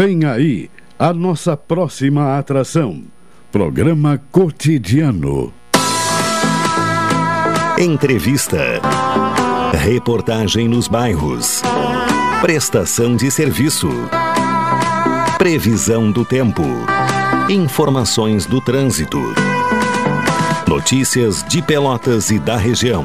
Vem aí a nossa próxima atração, programa cotidiano. Entrevista, reportagem nos bairros, prestação de serviço, previsão do tempo, informações do trânsito, notícias de Pelotas e da região.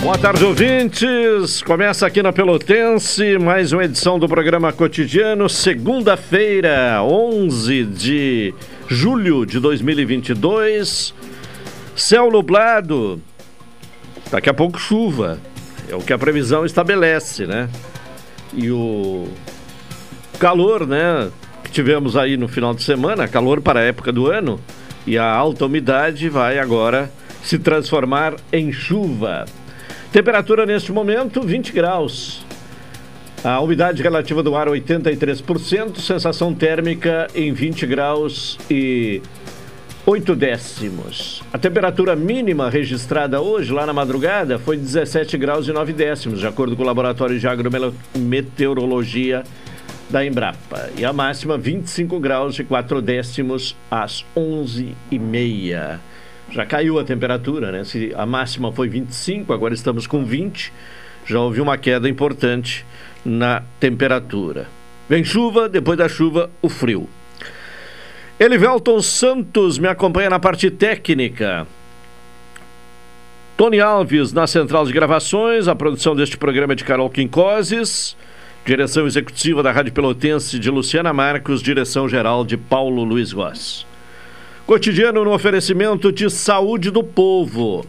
Boa tarde, ouvintes. Começa aqui na Pelotense mais uma edição do programa cotidiano, segunda-feira, 11 de julho de 2022. Céu nublado, daqui a pouco chuva, é o que a previsão estabelece, né? E o calor, né, que tivemos aí no final de semana, calor para a época do ano, e a alta umidade vai agora se transformar em chuva. Temperatura neste momento, 20 graus. A umidade relativa do ar, 83%. Sensação térmica em 20 graus e 8 décimos. A temperatura mínima registrada hoje, lá na madrugada, foi 17 graus e 9 décimos, de acordo com o Laboratório de Agrometeorologia da Embrapa. E a máxima, 25 graus e 4 décimos às 11h30. Já caiu a temperatura, né? Se a máxima foi 25, agora estamos com 20. Já houve uma queda importante na temperatura. Vem chuva, depois da chuva, o frio. Elivelton Santos me acompanha na parte técnica. Tony Alves na central de gravações. A produção deste programa é de Carol Quincozes. Direção executiva da Rádio Pelotense de Luciana Marcos. Direção geral de Paulo Luiz Goss. Cotidiano no oferecimento de Saúde do Povo.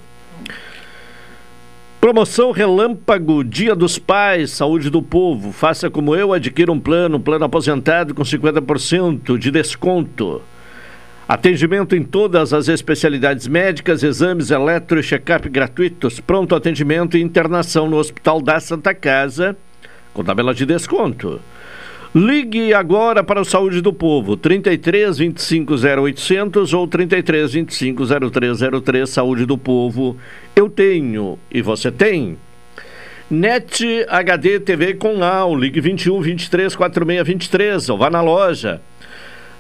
Promoção Relâmpago, Dia dos Pais, Saúde do Povo. Faça como eu, adquira um plano aposentado com 50% de desconto. Atendimento em todas as especialidades médicas, exames, eletro e check-up gratuitos. Pronto atendimento e internação no Hospital da Santa Casa, com tabela de desconto. Ligue agora para o Saúde do Povo, 33 25 0800 ou 33 25 0303, Saúde do Povo. Eu tenho e você tem. NET HD TV com AU, ligue 21 23 46 23 ou vá na loja,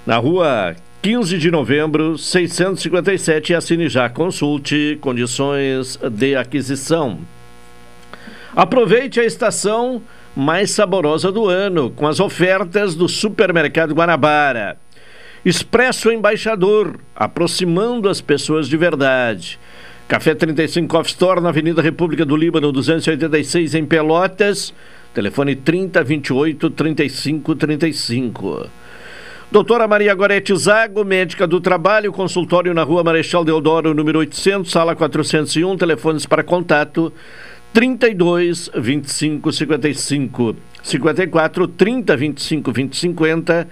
na rua 15 de novembro, 657, e assine já. Consulte condições de aquisição. Aproveite a estação mais saborosa do ano, com as ofertas do Supermercado Guanabara. Expresso Embaixador, aproximando as pessoas de verdade. Café 35 Coffee Store, na Avenida República do Líbano, 286, em Pelotas. Telefone 30 28 35 35. Doutora Maria Gorete Zago, médica do trabalho, consultório na Rua Marechal Deodoro, número 800, sala 401. Telefones para contato 32 25 55 54, 30 25 20 50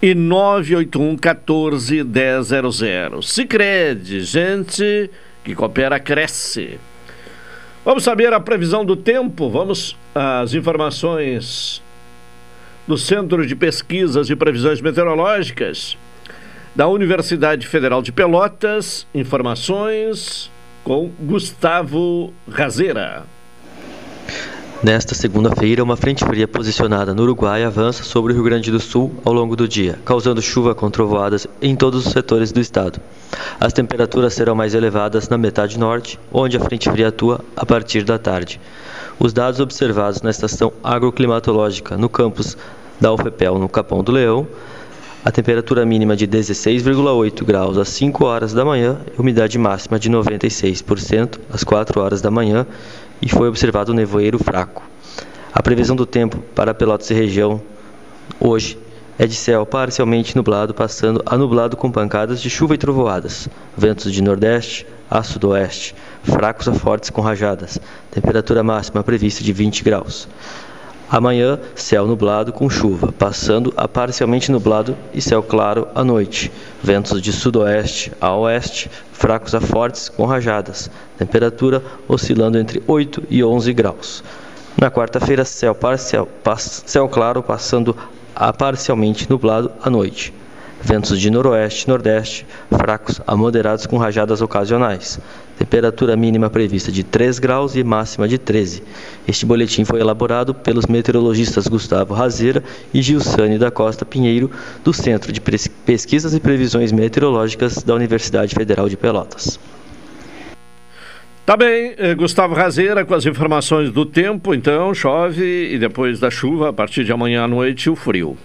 e 981 14 1000. Sicredi, gente que coopera, cresce. Vamos saber a previsão do tempo. Vamos às informações do Centro de Pesquisas e Previsões Meteorológicas da Universidade Federal de Pelotas. Informações com Gustavo Rasera. Nesta segunda-feira, uma frente fria posicionada no Uruguai avança sobre o Rio Grande do Sul ao longo do dia, causando chuva com trovoadas em todos os setores do estado. As temperaturas serão mais elevadas na metade norte, onde a frente fria atua a partir da tarde. Os dados observados na estação agroclimatológica no campus da UFPel, no Capão do Leão, a temperatura mínima de 16,8 graus às 5 horas da manhã e umidade máxima de 96% às 4 horas da manhã, e foi observado um nevoeiro fraco. A previsão do tempo para Pelotas e região hoje é de céu parcialmente nublado, passando a nublado com pancadas de chuva e trovoadas, ventos de nordeste a sudoeste, fracos a fortes com rajadas, temperatura máxima prevista de 20 graus. Amanhã, céu nublado com chuva, passando a parcialmente nublado e céu claro à noite. Ventos de sudoeste a oeste, fracos a fortes com rajadas. Temperatura oscilando entre 8 e 11 graus. Na quarta-feira, céu claro passando a parcialmente nublado à noite. Ventos de noroeste e nordeste, fracos a moderados com rajadas ocasionais. Temperatura mínima prevista de 3 graus e máxima de 13. Este boletim foi elaborado pelos meteorologistas Gustavo Rasera e Gilsane da Costa Pinheiro, do Centro de Pesquisas e Previsões Meteorológicas da Universidade Federal de Pelotas. Tá bem, Gustavo Rasera com as informações do tempo. Então, chove e depois da chuva, a partir de amanhã à noite, o frio.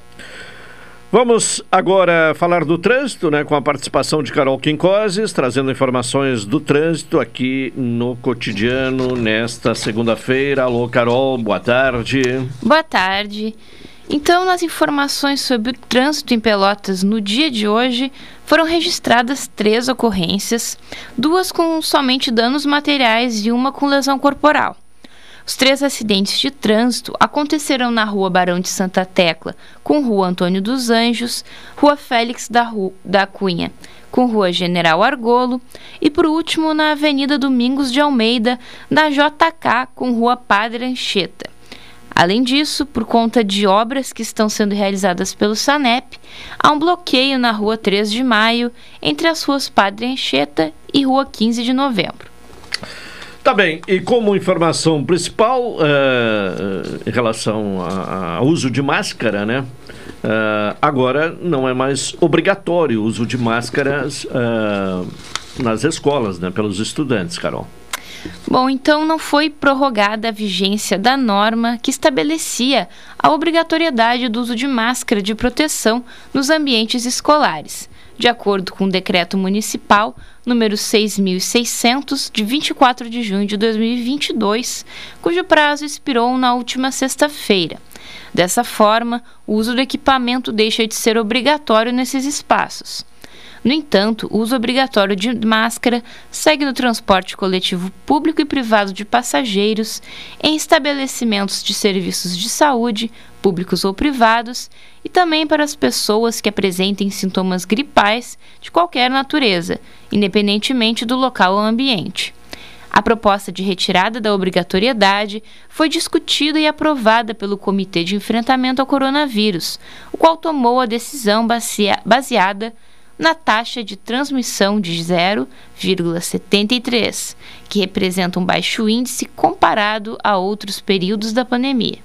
Vamos agora falar do trânsito, né, com a participação de Carol Quincozes, trazendo informações do trânsito aqui no cotidiano nesta segunda-feira. Alô, Carol, boa tarde. Boa tarde. Então, nas informações sobre o trânsito em Pelotas no dia de hoje, foram registradas 3 ocorrências, 2 com somente danos materiais e 1 com lesão corporal. Os 3 acidentes de trânsito aconteceram na Rua Barão de Santa Tecla, com Rua Antônio dos Anjos, Rua Félix da Cunha, com Rua General Argolo e, por último, na Avenida Domingos de Almeida, na JK, com Rua Padre Anchieta. Além disso, por conta de obras que estão sendo realizadas pelo SANEP, há um bloqueio na Rua 3 de Maio, entre as Ruas Padre Anchieta e Rua 15 de Novembro. Tá bem, e como informação principal em relação ao uso de máscara, né? Agora não é mais obrigatório o uso de máscaras nas escolas, né? Pelos estudantes, Carol. Bom, então não foi prorrogada a vigência da norma que estabelecia a obrigatoriedade do uso de máscara de proteção nos ambientes escolares, de acordo com o Decreto Municipal número 6.600, de 24 de junho de 2022, cujo prazo expirou na última sexta-feira. Dessa forma, o uso do equipamento deixa de ser obrigatório nesses espaços. No entanto, o uso obrigatório de máscara segue no transporte coletivo público e privado de passageiros, em estabelecimentos de serviços de saúde, públicos ou privados, e também para as pessoas que apresentem sintomas gripais de qualquer natureza, independentemente do local ou ambiente. A proposta de retirada da obrigatoriedade foi discutida e aprovada pelo Comitê de Enfrentamento ao Coronavírus, o qual tomou a decisão baseada na taxa de transmissão de 0,73, que representa um baixo índice comparado a outros períodos da pandemia.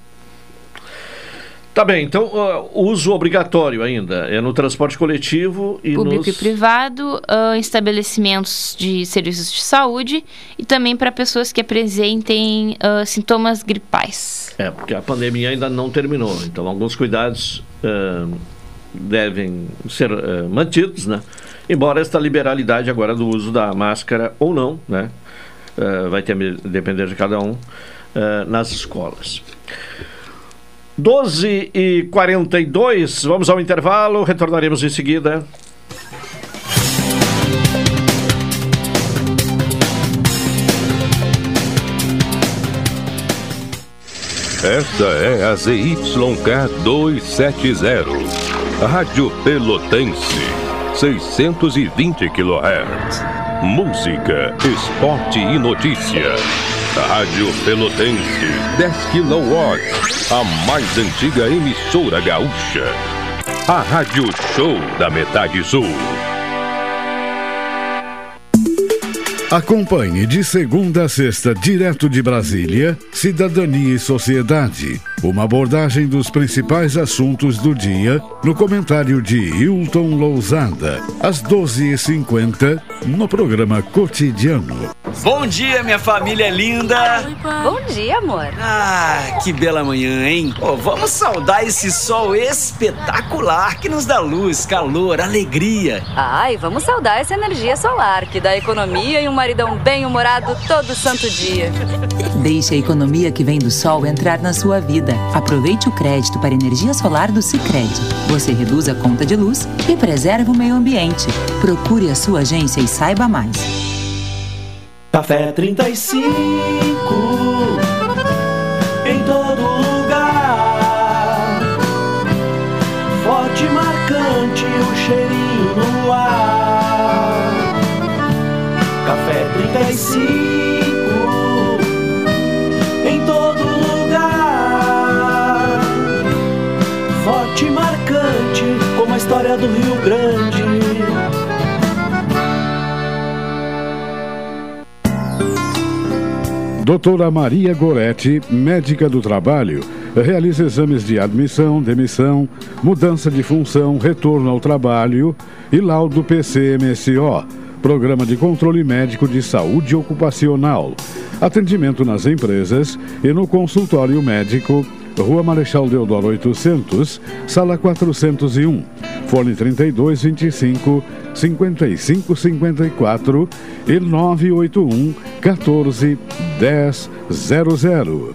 Tá bem, então uso obrigatório ainda é no transporte coletivo e público e privado, estabelecimentos de serviços de saúde e também para pessoas que apresentem sintomas gripais. É, porque a pandemia ainda não terminou, então alguns cuidados devem ser mantidos, né? Embora esta liberalidade agora do uso da máscara ou não, né? Vai depender de cada um nas escolas. 12h42, vamos ao intervalo, retornaremos em seguida. Esta é a ZYK270, Rádio Pelotense, 620 kHz. Música, esporte e notícia. Rádio Pelotense, 10 kW, a mais antiga emissora gaúcha. A Rádio Show da Metade Sul. Acompanhe de segunda a sexta, direto de Brasília, Cidadania e Sociedade, uma abordagem dos principais assuntos do dia, no comentário de Hilton Lousada, às 12h50, no programa Cotidiano. Bom dia, minha família linda! Bom dia, amor! Ah, que bela manhã, hein? Oh, vamos saudar esse sol espetacular que nos dá luz, calor, alegria. Ai, vamos saudar essa energia solar que dá economia e um maridão bem-humorado todo santo dia. Deixe a economia que vem do sol entrar na sua vida. Aproveite o crédito para energia solar do Sicredi. Você reduz a conta de luz e preserva o meio ambiente. Procure a sua agência e saiba mais. Café 35, em todo lugar, forte e marcante o cheirinho no ar. Café 35, em todo lugar, forte e marcante como a história do Rio Grande. Doutora Maria Gorete, médica do trabalho, realiza exames de admissão, demissão, mudança de função, retorno ao trabalho e laudo PCMSO, Programa de Controle Médico de Saúde Ocupacional. Atendimento nas empresas e no consultório médico, Rua Marechal Deodoro 800, Sala 401, Fone 3225-5554 e 981-14-1000.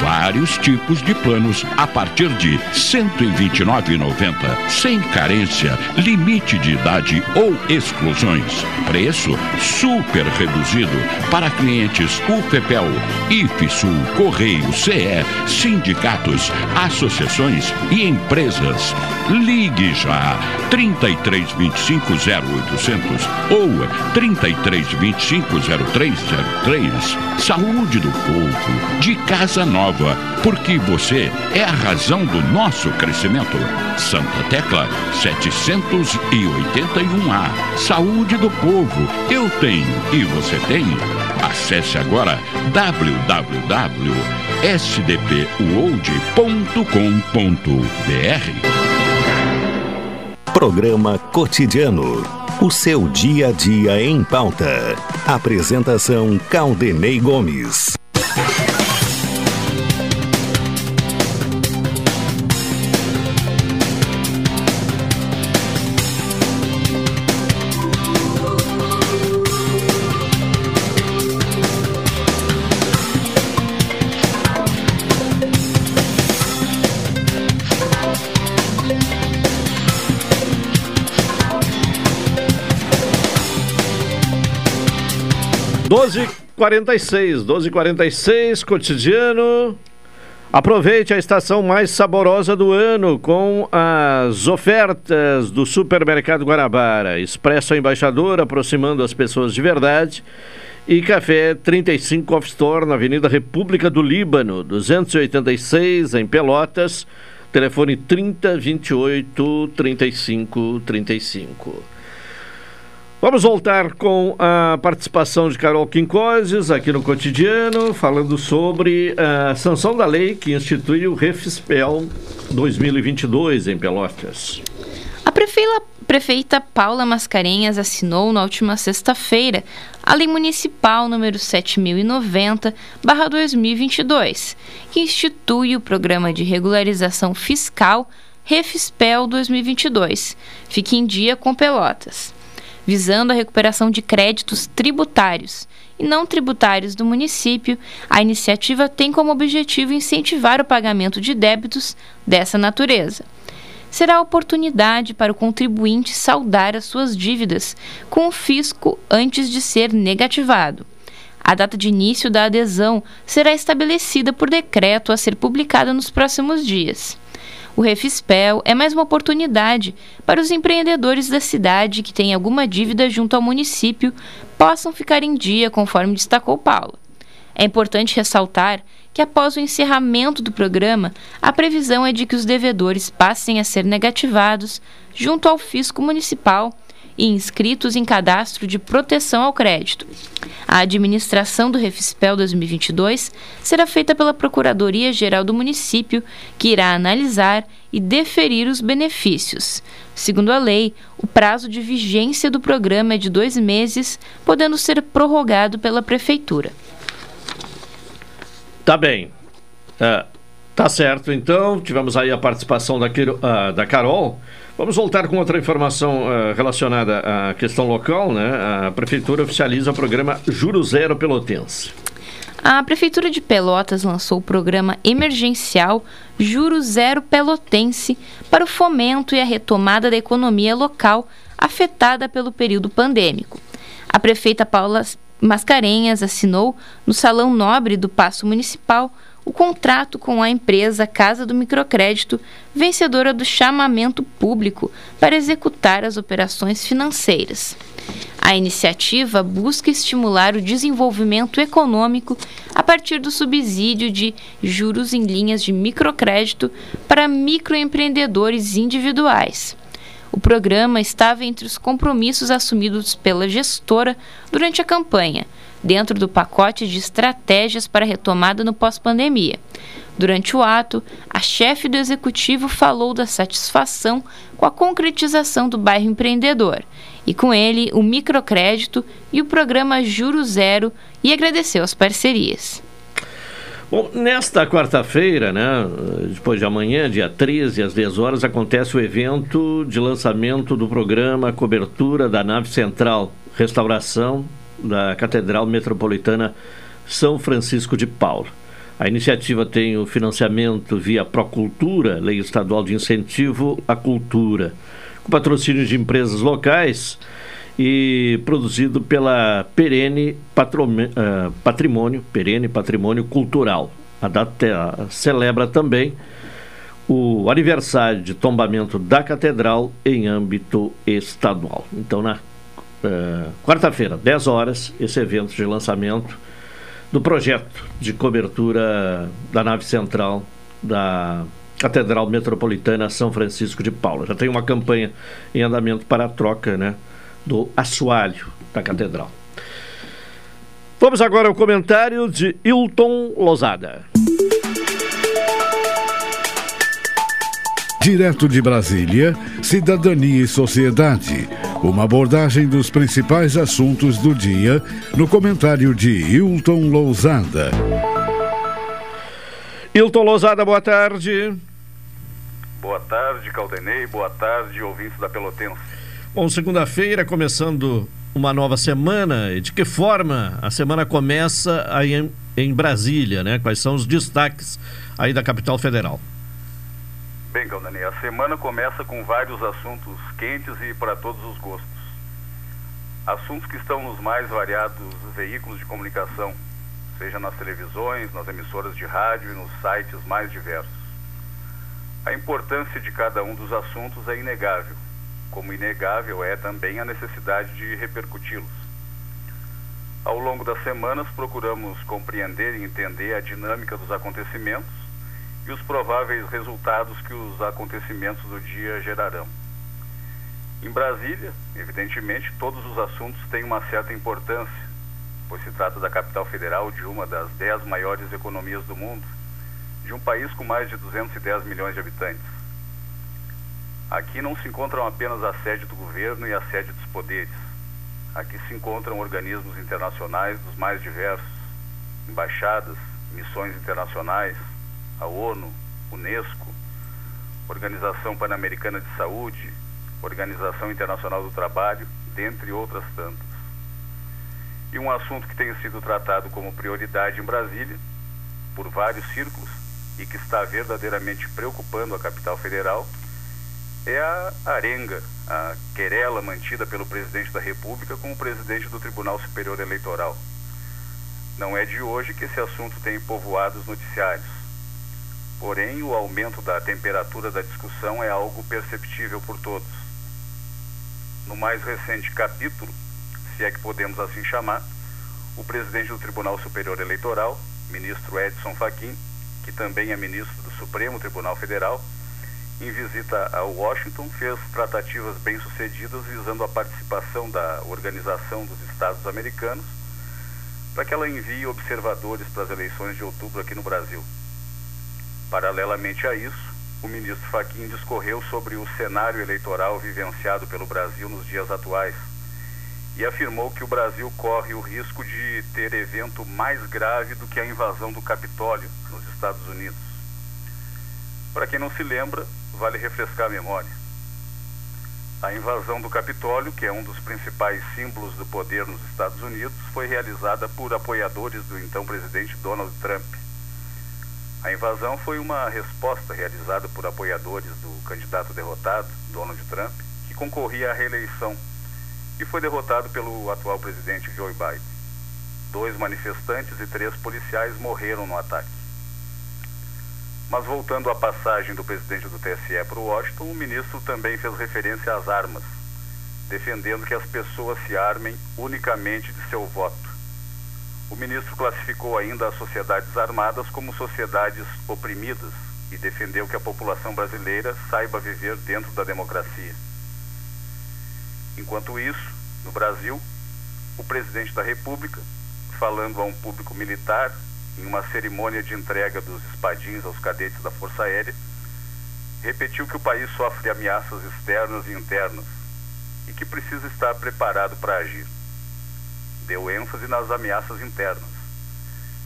Vários tipos de planos a partir de R$ 129,90, sem carência, limite de idade ou exclusões. Preço super reduzido para clientes UFPel, IFSUL, Correios, CE, sindicatos, associações e empresas. Ligue já 3325-0800 ou 3325-0303. Saúde do Povo, de Casa Nova, porque você é a razão do nosso crescimento. Santa Tecla 781A. Saúde do Povo. Eu tenho e você tem. Acesse agora www.sdpuold.com.br. Programa Cotidiano. O seu dia a dia em pauta. Apresentação Caldenei Gomes. doze e quarenta e seis, cotidiano. Aproveite a estação mais saborosa do ano com as ofertas do Supermercado Guanabara, Expresso Embaixador, aproximando as pessoas de verdade, e Café 35 Coffee Store, na Avenida República do Líbano, 286, em Pelotas, telefone 30 28 35 35. Vamos voltar com a participação de Carol Quincozes aqui no Cotidiano, falando sobre a sanção da lei que institui o Refispel 2022 em Pelotas. A prefeita Paula Mascarenhas assinou na última sexta-feira a Lei Municipal número 7090/2022, que institui o Programa de Regularização Fiscal Refispel 2022. Fique em dia com Pelotas, visando a recuperação de créditos tributários e não tributários do município. A iniciativa tem como objetivo incentivar o pagamento de débitos dessa natureza. será a oportunidade para o contribuinte saldar as suas dívidas com o fisco antes de ser negativado. A data de início da adesão será estabelecida por decreto a ser publicado nos próximos dias. O Refispel é mais uma oportunidade para os empreendedores da cidade que têm alguma dívida junto ao município possam ficar em dia, conforme destacou Paula. É importante ressaltar que após o encerramento do programa, a previsão é de que os devedores passem a ser negativados junto ao fisco municipal e inscritos em cadastro de proteção ao crédito. A administração do Refispel 2022 será feita pela Procuradoria-Geral do Município, que irá analisar e deferir os benefícios. Segundo a lei, o prazo de vigência do programa é de 2 meses, podendo ser prorrogado pela Prefeitura. Tá bem. Tá certo, então. Tivemos aí a participação da Carol. Vamos voltar com outra informação relacionada à questão local, né? A Prefeitura oficializa o programa Juro Zero Pelotense. A Prefeitura de Pelotas lançou o programa emergencial Juro Zero Pelotense para o fomento e a retomada da economia local afetada pelo período pandêmico. A prefeita Paula Mascarenhas assinou, no Salão Nobre do Paço Municipal, o contrato com a empresa Casa do Microcrédito, vencedora do chamamento público para executar as operações financeiras. A iniciativa busca estimular o desenvolvimento econômico a partir do subsídio de juros em linhas de microcrédito para microempreendedores individuais. O programa estava entre os compromissos assumidos pela gestora durante a campanha, dentro do pacote de estratégias para retomada no pós-pandemia. Durante o ato, a chefe do executivo falou da satisfação com a concretização do bairro empreendedor e, com ele, o microcrédito e o programa Juro Zero, e agradeceu as parcerias. Bom, nesta quarta-feira, né, depois de amanhã, dia 13, às 10 horas, acontece o evento de lançamento do programa Cobertura da Nave Central, Restauração da Catedral Metropolitana São Francisco de Paula. A iniciativa tem o financiamento via Procultura, Lei Estadual de Incentivo à Cultura, com patrocínio de empresas locais e produzido pela Perene Patrimônio Cultural. A data celebra também o aniversário de tombamento da catedral em âmbito estadual. Então, na quarta-feira, 10 horas, esse evento de lançamento do projeto de cobertura da nave central da Catedral Metropolitana São Francisco de Paula. Já tem uma campanha em andamento para a troca, né, do assoalho da catedral. Vamos agora ao comentário de Hilton Lousada. Direto de Brasília, Cidadania e Sociedade. Uma abordagem dos principais assuntos do dia, no comentário de Hilton Lousada. Hilton Lousada, boa tarde. Boa tarde, Caldenei. Boa tarde, ouvintes da Pelotense. Bom, segunda-feira, começando uma nova semana. E de que forma a semana começa aí em Brasília, né? Quais são os destaques aí da capital federal? Bem, Caldenei, a semana começa com vários assuntos quentes e para todos os gostos. Assuntos que estão nos mais variados veículos de comunicação, seja nas televisões, nas emissoras de rádio e nos sites mais diversos. A importância de cada um dos assuntos é inegável, como inegável é também a necessidade de repercuti-los. Ao longo das semanas, procuramos compreender e entender a dinâmica dos acontecimentos e os prováveis resultados que os acontecimentos do dia gerarão. Em Brasília, evidentemente, todos os assuntos têm uma certa importância, pois se trata da capital federal de uma das 10 maiores economias do mundo, de um país com mais de 210 milhões de habitantes. Aqui não se encontram apenas a sede do governo e a sede dos poderes. Aqui se encontram organismos internacionais dos mais diversos, embaixadas, missões internacionais, a ONU, Unesco, Organização Pan-Americana de Saúde, Organização Internacional do Trabalho, dentre outras tantas. E um assunto que tem sido tratado como prioridade em Brasília, por vários círculos, e que está verdadeiramente preocupando a capital federal, é a arenga, a querela mantida pelo presidente da República com o presidente do Tribunal Superior Eleitoral. Não é de hoje que esse assunto tem povoado os noticiários. Porém, o aumento da temperatura da discussão é algo perceptível por todos. No mais recente capítulo, se é que podemos assim chamar, o presidente do Tribunal Superior Eleitoral, ministro Edson Fachin, que também é ministro do Supremo Tribunal Federal, em visita a Washington, fez tratativas bem-sucedidas visando a participação da Organização dos Estados Americanos para que ela envie observadores para as eleições de outubro aqui no Brasil. Paralelamente a isso, o ministro Fachin discorreu sobre o cenário eleitoral vivenciado pelo Brasil nos dias atuais e afirmou que o Brasil corre o risco de ter evento mais grave do que a invasão do Capitólio nos Estados Unidos. Para quem não se lembra, vale refrescar a memória. A invasão do Capitólio, que é um dos principais símbolos do poder nos Estados Unidos, foi realizada por apoiadores do então presidente Donald Trump. A invasão foi uma resposta realizada por apoiadores do candidato derrotado, Donald Trump, que concorria à reeleição e foi derrotado pelo atual presidente Joe Biden. 2 manifestantes e 3 policiais morreram no ataque. Mas voltando à passagem do presidente do TSE para Washington, o ministro também fez referência às armas, defendendo que as pessoas se armem unicamente de seu voto. O ministro classificou ainda as sociedades armadas como sociedades oprimidas e defendeu que a população brasileira saiba viver dentro da democracia. Enquanto isso, no Brasil, o presidente da República, falando a um público militar em uma cerimônia de entrega dos espadins aos cadetes da Força Aérea, repetiu que o país sofre ameaças externas e internas e que precisa estar preparado para agir. Deu ênfase nas ameaças internas.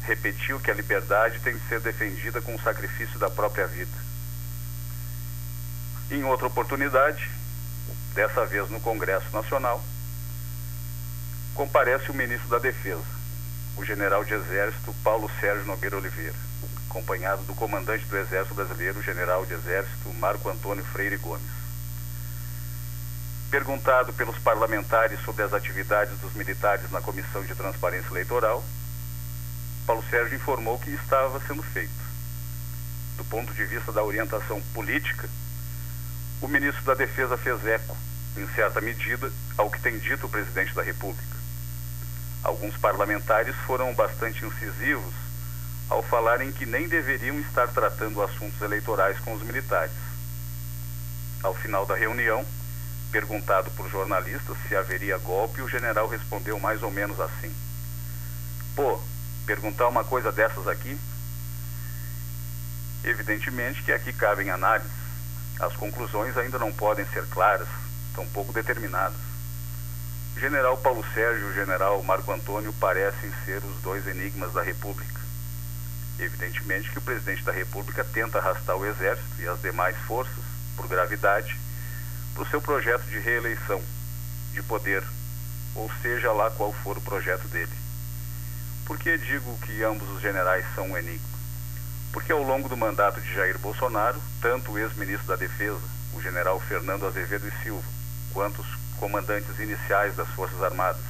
Repetiu que a liberdade tem de ser defendida com o sacrifício da própria vida. Em outra oportunidade, dessa vez no Congresso Nacional, comparece o ministro da Defesa, o general de Exército Paulo Sérgio Nogueira Oliveira, acompanhado do comandante do Exército Brasileiro, o general de Exército Marco Antônio Freire Gomes. Perguntado pelos parlamentares sobre as atividades dos militares na Comissão de Transparência Eleitoral, Paulo Sérgio informou que estava sendo feito. Do ponto de vista da orientação política, o ministro da Defesa fez eco, em certa medida, ao que tem dito o presidente da República. Alguns parlamentares foram bastante incisivos ao falarem que nem deveriam estar tratando assuntos eleitorais com os militares. Ao final da reunião, perguntado por jornalistas se haveria golpe, o general respondeu mais ou menos assim: "Pô, perguntar uma coisa dessas aqui?" Evidentemente que aqui cabem análises. As conclusões ainda não podem ser claras, tampouco determinadas. O general Paulo Sérgio e o general Marco Antônio parecem ser os 2 enigmas da República. Evidentemente que o presidente da República tenta arrastar o Exército e as demais forças, por gravidade, para o seu projeto de reeleição, de poder, ou seja lá qual for o projeto dele. Por que digo que ambos os generais são um enigma? Porque ao longo do mandato de Jair Bolsonaro, tanto o ex-ministro da Defesa, o general Fernando Azevedo e Silva, quanto os comandantes iniciais das Forças Armadas,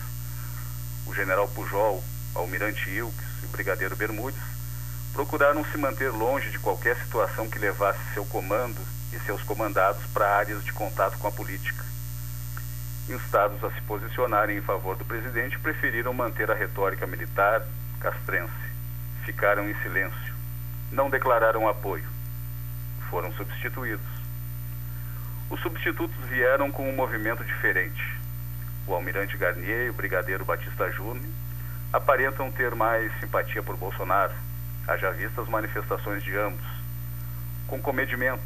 o general Pujol, almirante Ilques e o brigadeiro Bermudes, procuraram se manter longe de qualquer situação que levasse seu comando e seus comandados para áreas de contato com a política. Instados a se posicionarem em favor do presidente, preferiram manter a retórica militar castrense. Ficaram em silêncio. Não declararam apoio. Foram substituídos. Os substitutos vieram com um movimento diferente. O almirante Garnier e o brigadeiro Batista Júnior aparentam ter mais simpatia por Bolsonaro, haja vista as manifestações de ambos. Com comedimento,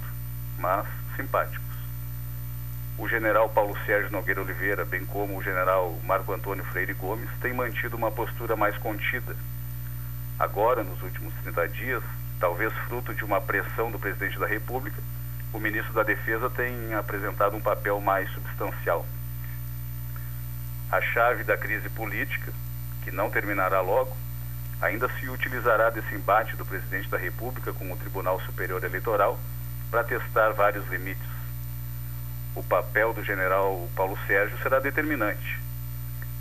mas simpáticos. O general Paulo Sérgio Nogueira Oliveira, bem como o general Marco Antônio Freire Gomes, têm mantido uma postura mais contida. Agora, nos últimos 30 dias, talvez fruto de uma pressão do presidente da República, o ministro da Defesa tem apresentado um papel mais substancial. A chave da crise política, que não terminará logo, ainda se utilizará desse embate do presidente da República com o Tribunal Superior Eleitoral para testar vários limites. o papel do general Paulo Sérgio será determinante.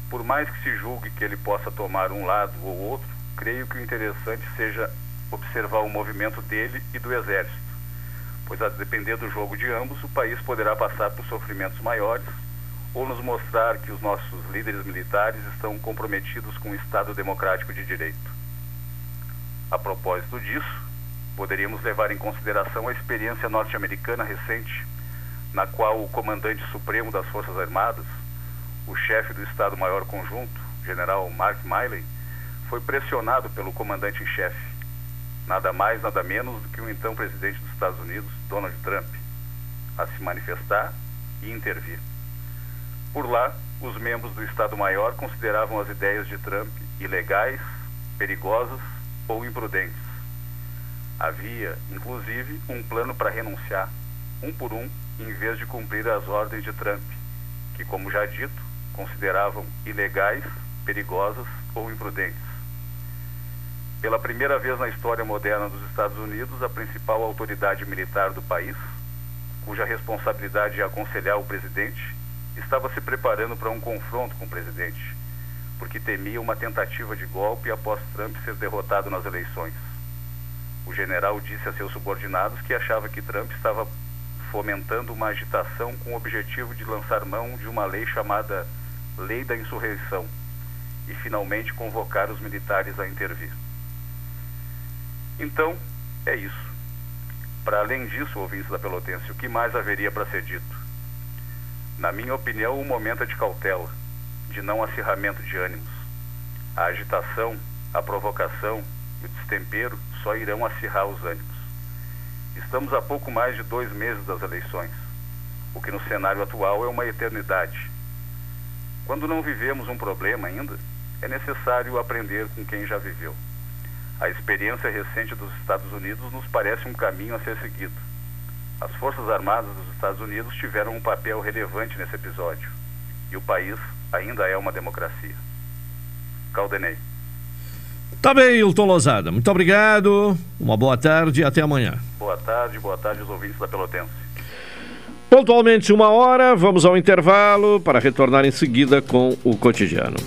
Por mais que se julgue que ele possa tomar um lado ou outro, creio que o interessante seja observar o movimento dele e do Exército, pois a depender do jogo de ambos, o país poderá passar por sofrimentos maiores ou nos mostrar que os nossos líderes militares estão comprometidos com o Estado Democrático de Direito. A propósito disso, poderíamos levar em consideração a experiência norte-americana recente, na qual o comandante supremo das Forças Armadas, o chefe do Estado-Maior Conjunto, general Mark Milley, foi pressionado pelo comandante em chefe, nada mais, nada menos do que o então presidente dos Estados Unidos, Donald Trump, a se manifestar e intervir. Por lá, os membros do Estado-Maior consideravam as ideias de Trump ilegais, perigosas ou imprudentes. Havia, inclusive, um plano para renunciar, um por um, em vez de cumprir as ordens de Trump, que, como já dito, consideravam ilegais, perigosas ou imprudentes. Pela primeira vez na história moderna dos Estados Unidos, a principal autoridade militar do país, cuja responsabilidade é aconselhar o presidente, estava se preparando para um confronto com o presidente, porque temia uma tentativa de golpe após Trump ser derrotado nas eleições. O general disse a seus subordinados que achava que Trump estava fomentando uma agitação com o objetivo de lançar mão de uma lei chamada Lei da Insurreição e finalmente convocar os militares a intervir. Então, é isso. Para além disso, ouvintes da Pelotense, o que mais haveria para ser dito? Na minha opinião, o momento é de cautela, de não acirramento de ânimos. A agitação, a provocação e o destempero só irão acirrar os ânimos. Estamos a pouco mais de 2 meses das eleições, o que no cenário atual é uma eternidade. Quando não vivemos um problema ainda, é necessário aprender com quem já viveu. A experiência recente dos Estados Unidos nos parece um caminho a ser seguido. As Forças Armadas dos Estados Unidos tiveram um papel relevante nesse episódio, e o país ainda é uma democracia. Caldenei. Tá bem, Hilton Lousada. Muito obrigado, uma boa tarde e até amanhã. Boa tarde aos ouvintes da Pelotense. Pontualmente 1h, vamos ao intervalo para retornar em seguida com o cotidiano.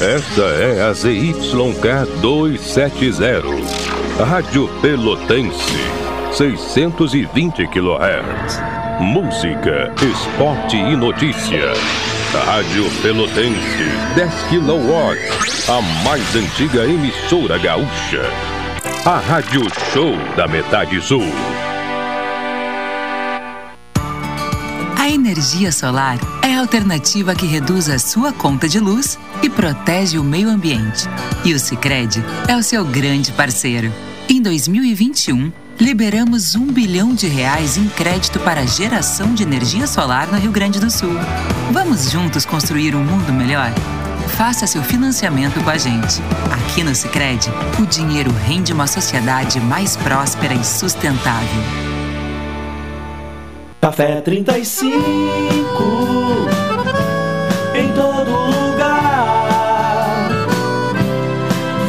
Esta é a ZYK270, Rádio Pelotense, 620 kHz. Música, esporte e notícia. Rádio Pelotense, 10 kW, a mais antiga emissora gaúcha. A Rádio Show da Metade Sul. A energia solar é a alternativa que reduz a sua conta de luz e protege o meio ambiente. E o Sicredi é o seu grande parceiro. Em 2021, liberamos R$1 bilhão em crédito para a geração de energia solar no Rio Grande do Sul. Vamos juntos construir um mundo melhor? Faça seu financiamento com a gente. Aqui no Sicredi, o dinheiro rende uma sociedade mais próspera e sustentável. Café 35, em todo lugar,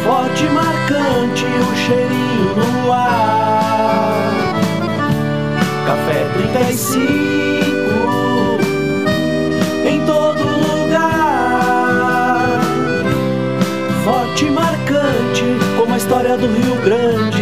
forte e marcante o cheirinho no ar. Café 35, em todo lugar, forte e marcante como a história do Rio Grande.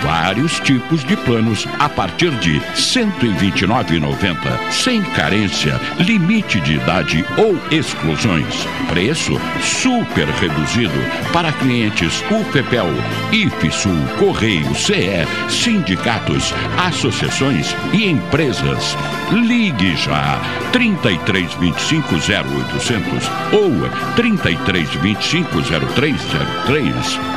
vários tipos de planos a partir de R$ 129,90, sem carência, limite de idade ou exclusões. Preço super reduzido para clientes UFPel, IFSUL, Correios, CE, sindicatos, associações e empresas. Ligue já 3325-0800 ou 3325-0303.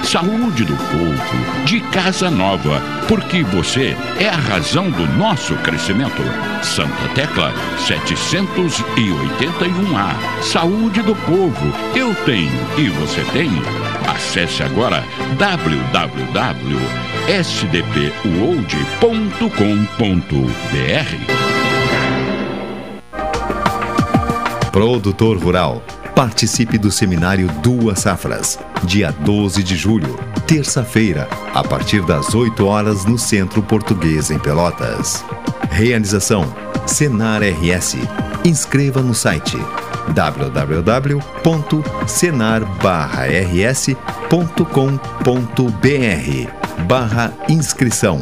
Saúde do Povo. De Casa Nova, porque você é a razão do nosso crescimento. Santa Tecla 781A. Saúde do Povo. Eu tenho e você tem. Acesse agora www.sdpuold.com.br. Produtor Rural. Participe do seminário Duas Safras, dia 12 de julho, terça-feira, a partir das 8 horas no Centro Português, em Pelotas. Realização: Senar RS. Inscreva no site www.senar-rs.com.br/inscrição.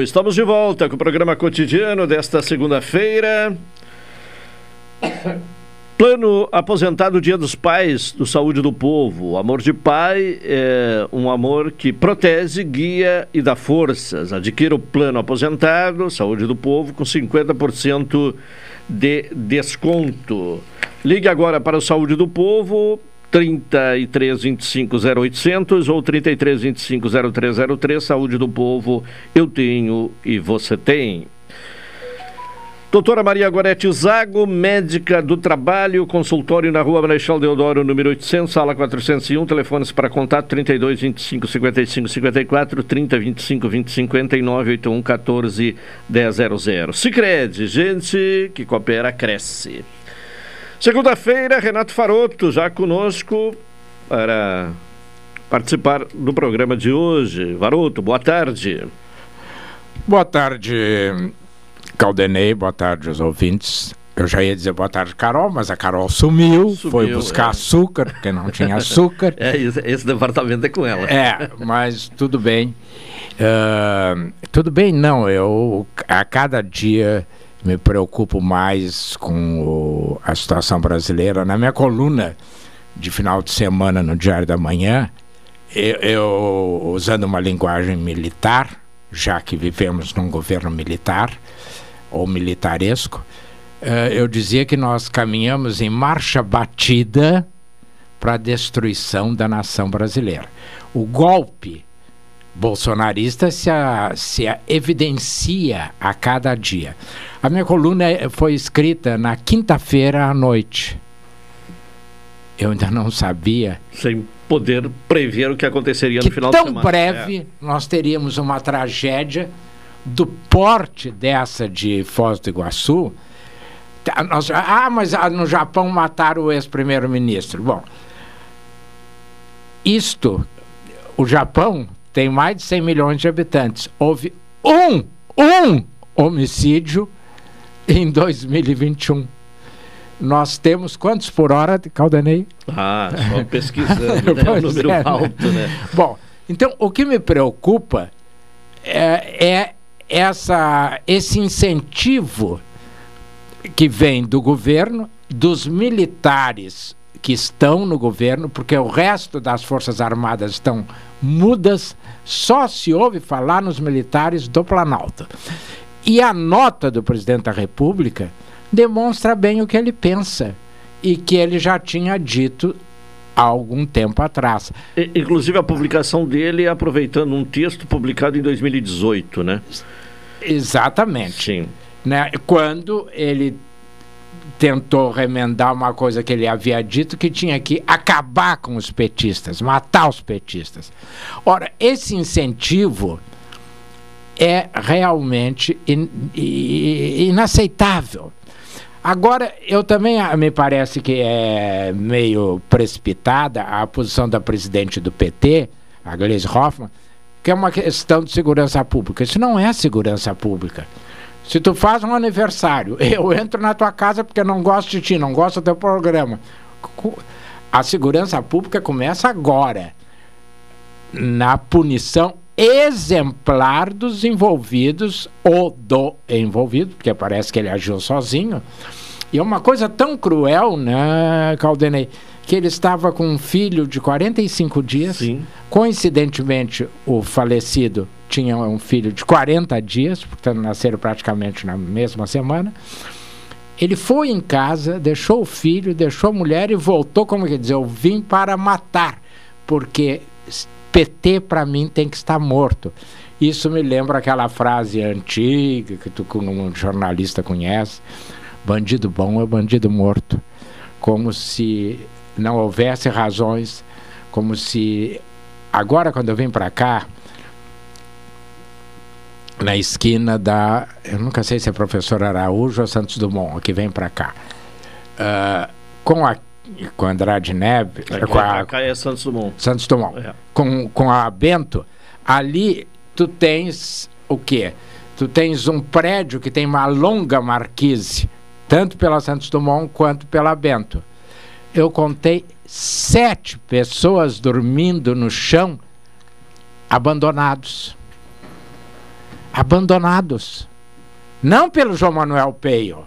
Estamos de volta com o programa cotidiano desta segunda-feira. Plano aposentado Dia dos Pais do Saúde do Povo. O amor de pai é um amor que protege, guia e dá forças. Adquira o plano aposentado Saúde do Povo com 50% de desconto. Ligue agora para o Saúde do Povo 3325-0800 ou 3325-0303, Saúde do Povo, eu tenho e você tem. Doutora Maria Gorete Zago, médica do trabalho, consultório na Rua Marechal Deodoro, número 800, sala 401, telefones para contato 32 25 55 54, 30 25 20 59, 81 14 1000. Sicredi, gente que coopera, cresce. Segunda-feira, Renato Varoto já conosco para participar do programa de hoje. Varoto, boa tarde. Boa tarde, Caldenei, boa tarde aos ouvintes. Eu já ia dizer boa tarde, Carol, mas a Carol sumiu foi buscar açúcar, porque não tinha açúcar. Esse departamento é com ela. É, mas tudo bem. Eu a cada dia me preocupo mais com a situação brasileira. Na minha coluna de final de semana no Diário da Manhã, eu usando uma linguagem militar, já que vivemos num governo militar ou militaresco, eu dizia que nós caminhamos em marcha batida para a destruição da nação brasileira. O golpe bolsonarista se evidencia a cada dia. A minha coluna foi escrita na quinta-feira à noite. Eu ainda não sabia, sem poder prever o que aconteceria no final de semana. Tão breve nós teríamos uma tragédia do porte dessa de Foz do Iguaçu. Mas no Japão mataram o ex-primeiro-ministro. Bom, isto, o Japão tem mais de 100 milhões de habitantes. Houve um homicídio em 2021. Nós temos quantos por hora, Caldenei? Ah, só pesquisando, né? É um número alto, né? Bom, então o que me preocupa esse incentivo que vem do governo, dos militares que estão no governo, porque o resto das Forças Armadas estão mudas, só se ouve falar nos militares do Planalto. E a nota do presidente da República demonstra bem o que ele pensa e que ele já tinha dito há algum tempo atrás. Inclusive a publicação dele é aproveitando um texto publicado em 2018, né? Exatamente. Sim. Né? Quando ele tentou remendar uma coisa que ele havia dito, que tinha que acabar com os petistas, matar os petistas. Ora, esse incentivo é realmente inaceitável. Agora, eu também me parece que é meio precipitada a posição da presidente do PT, a Gleisi Hoffmann, que é uma questão de segurança pública. Isso não é segurança pública. Se tu faz um aniversário, eu entro na tua casa porque não gosto de ti, não gosto do teu programa. A segurança pública começa agora, na punição exemplar dos envolvidos ou do envolvido, porque parece que ele agiu sozinho. E é uma coisa tão cruel, né, Caldenei, que ele estava com um filho de 45 dias. Sim. Coincidentemente, o falecido tinha um filho de 40 dias, portanto nasceram praticamente na mesma semana. Ele foi em casa, deixou o filho, deixou a mulher e voltou, como que dizer, eu vim para matar, porque PT, para mim, tem que estar morto. Isso me lembra aquela frase antiga, que tu, como um jornalista, conhece: bandido bom é bandido morto. Como se não houvesse razões, como se... Agora, quando eu vim para cá, na esquina da... Eu nunca sei se é Professor Araújo ou Santos Dumont, que vem para cá. Com Andrade Neves, é Santos Dumont. Santos Dumont. É. Com a Bento, ali tu tens o quê? Tu tens um prédio que tem uma longa marquise, tanto pela Santos Dumont quanto pela Bento. Eu contei 7 pessoas dormindo no chão, abandonados. Abandonados. Não pelo João Manoel Peil,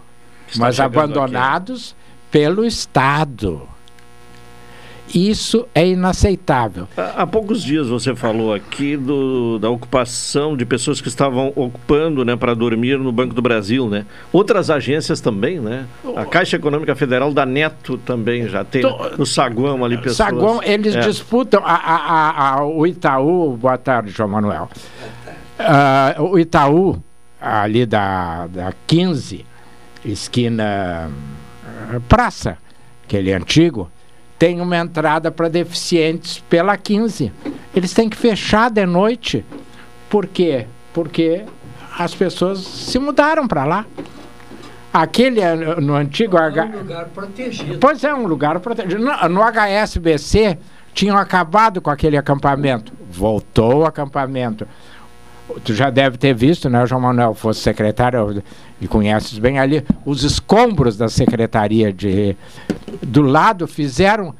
mas abandonados aqui pelo Estado. Isso é inaceitável. Há poucos dias você falou aqui da ocupação de pessoas que estavam ocupando, né, para dormir no Banco do Brasil, né? Outras agências também, né? A Caixa Econômica Federal da Neto também já tem no saguão ali pessoas. Saguão, eles disputam o Itaú. Boa tarde, João Manoel. O Itaú, ali da 15, esquina... Praça, aquele antigo, tem uma entrada para deficientes pela 15. Eles têm que fechar de noite. Por quê? Porque as pessoas se mudaram para lá. Aquele no antigo... É um lugar protegido. Pois é, um lugar protegido. No HSBC tinham acabado com aquele acampamento. Voltou o acampamento. Tu já deve ter visto, né, João Manoel, fosse secretário e conheces bem ali, os escombros da secretaria do lado fizeram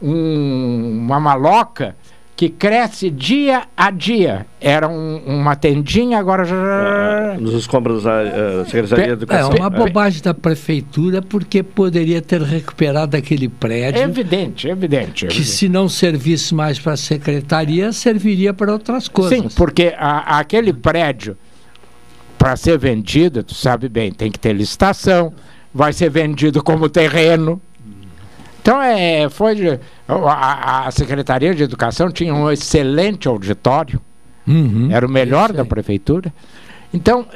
uma maloca que cresce dia a dia. Era uma tendinha, agora já... Nos escombros da Secretaria de Educação. É uma bobagem da prefeitura, porque poderia ter recuperado aquele prédio. É evidente, evidente. Que se não servisse mais para a secretaria, serviria para outras coisas. Sim, porque aquele prédio, para ser vendido, tu sabe bem, tem que ter licitação, vai ser vendido como terreno. Então, a Secretaria de Educação tinha um excelente auditório, era o melhor da prefeitura. Então,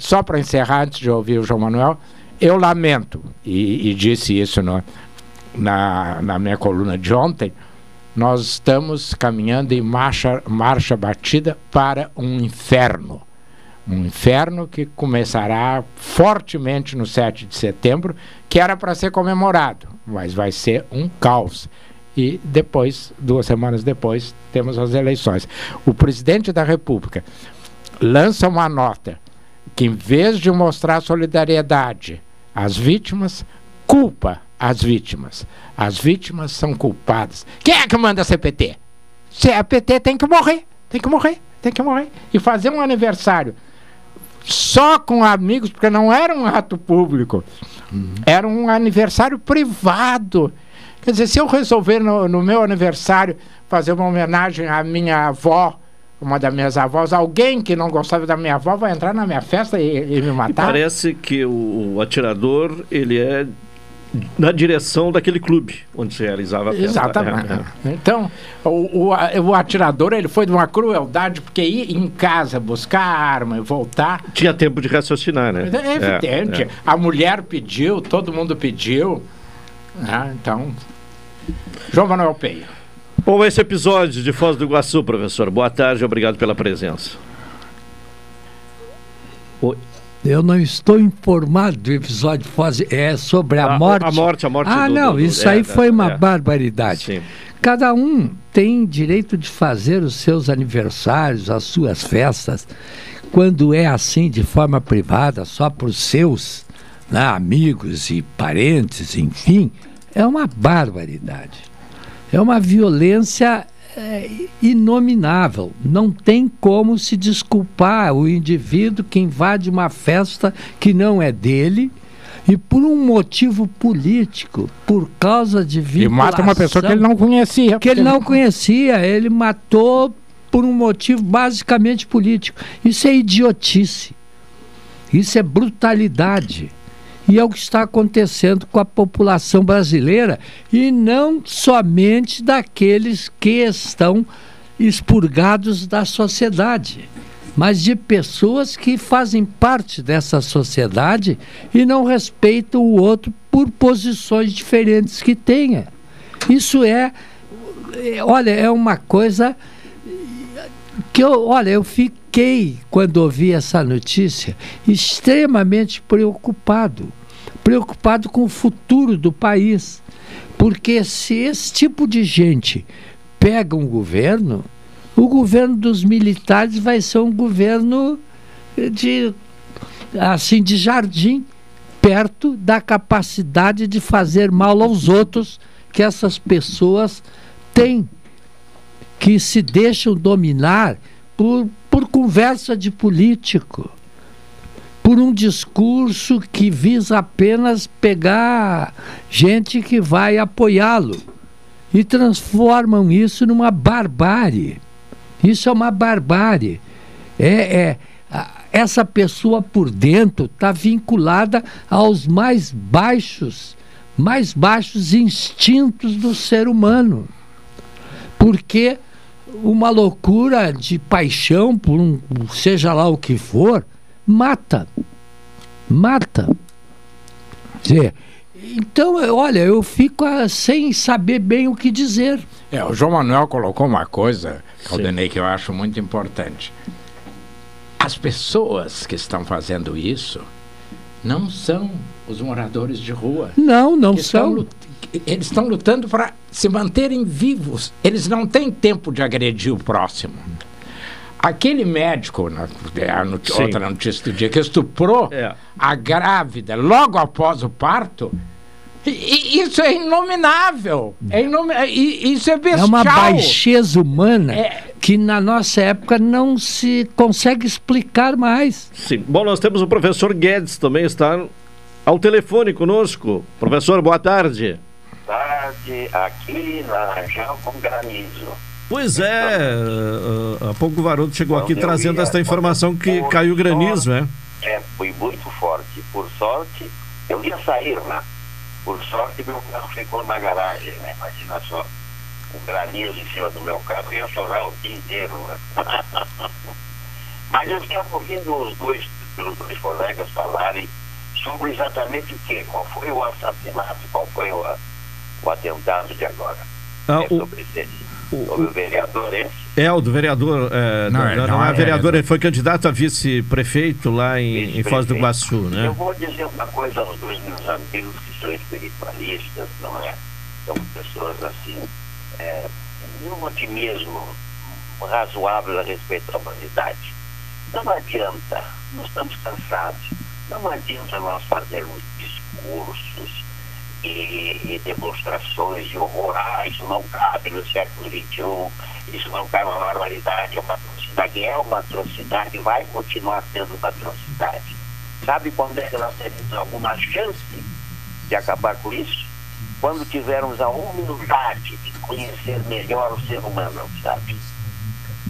só para encerrar, antes de ouvir o João Manoel, eu lamento, e disse isso na minha coluna de ontem, nós estamos caminhando em marcha batida para um inferno. Um inferno que começará fortemente no 7 de setembro, que era para ser comemorado, mas vai ser um caos. e depois, 2 semanas depois, temos as eleições. O presidente da República lança uma nota que, em vez de mostrar solidariedade às vítimas, culpa as vítimas. As vítimas são culpadas. Quem é que manda a CPT? CPT tem que morrer, tem que morrer, tem que morrer. E fazer um aniversário só com amigos, porque não era um ato público, era um aniversário privado. Quer dizer, se eu resolver no meu aniversário fazer uma homenagem à minha avó, uma das minhas avós, alguém que não gostava da minha avó vai entrar na minha festa e me matar? E parece que o atirador, ele é na direção daquele clube onde se realizava a festa. Exatamente. Então, o atirador, ele foi de uma crueldade, porque ir em casa, buscar a arma e voltar... Tinha tempo de raciocinar, né? É evidente. É. A mulher pediu, todo mundo pediu. Ah, então... João Manoel Peil. Bom, esse episódio de Foz do Iguaçu, professor. Boa tarde, obrigado pela presença. Oi. Eu não estou informado do episódio de Foz, é sobre a morte. A morte. Ah, do, não, isso aí foi uma barbaridade. Sim. Cada um tem direito de fazer os seus aniversários, as suas festas, quando é assim, de forma privada, só para os seus, né, amigos e parentes, enfim, é uma barbaridade. É uma violência inominável, não tem como se desculpar o indivíduo que invade uma festa que não é dele e por um motivo político, por causa de vinculação. E mata uma pessoa que ele não conhecia. Que ele não conhecia, ele matou por um motivo basicamente político. Isso é idiotice, isso é brutalidade. E é o que está acontecendo com a população brasileira, e não somente daqueles que estão expurgados da sociedade, mas de pessoas que fazem parte dessa sociedade e não respeitam o outro por posições diferentes que tenha. Isso é... Olha, é uma coisa que eu fiquei, quando ouvi essa notícia, extremamente preocupado com o futuro do país, porque se esse tipo de gente pega um governo, o governo dos militares vai ser um governo de jardim, perto da capacidade de fazer mal aos outros que essas pessoas têm, que se deixam dominar por conversa de político, por um discurso que visa apenas pegar gente que vai apoiá-lo, e transformam isso numa barbárie. Isso é uma barbárie. Essa pessoa por dentro está vinculada aos mais baixos instintos do ser humano, porque uma loucura de paixão por um seja lá o que for mata. Quer dizer, então, olha, eu fico sem saber bem o que dizer. O João Manoel colocou uma coisa, Caldenei, que eu acho muito importante. As pessoas que estão fazendo isso não são os moradores de rua. Não são. Eles estão lutando para se manterem vivos. Eles não têm tempo de agredir o próximo. Aquele médico, outra notícia do dia, que estuprou a grávida logo após o parto, isso é inominável. Isso é bestial. É uma baixeza humana que na nossa época não se consegue explicar mais. Sim. Bom, nós temos o professor Guedes também, está ao telefone conosco. Professor, boa tarde. Tarde aqui na região com granizo. Pois é, há pouco o Varoto chegou aqui trazendo esta informação que caiu granizo, né? Foi muito forte. Por sorte, eu ia sair, né? Por sorte, meu carro ficou na garagem, né? Imagina só, o granizo em cima do meu carro, ia chorar o dia inteiro, né? Mas eu estava ouvindo os dois colegas falarem sobre exatamente o que? Qual foi o assassinato, qual foi o atentado de agora? Sobre o vereador, hein? O do vereador. Não é vereador, ele foi candidato a vice-prefeito lá em Foz do Iguaçu, né? Eu vou dizer uma coisa aos dois meus amigos que são espiritualistas, não é? São pessoas assim, um otimismo razoável a respeito da humanidade. Não adianta, nós estamos cansados, não adianta nós fazermos discursos e demonstrações de horror. Ah, isso não cabe no século XXI, isso não cabe, uma barbaridade, uma atrocidade. É uma atrocidade, vai continuar sendo uma atrocidade. Sabe quando é que nós teremos alguma chance de acabar com isso? Quando tivermos a humildade de conhecer melhor o ser humano, sabe?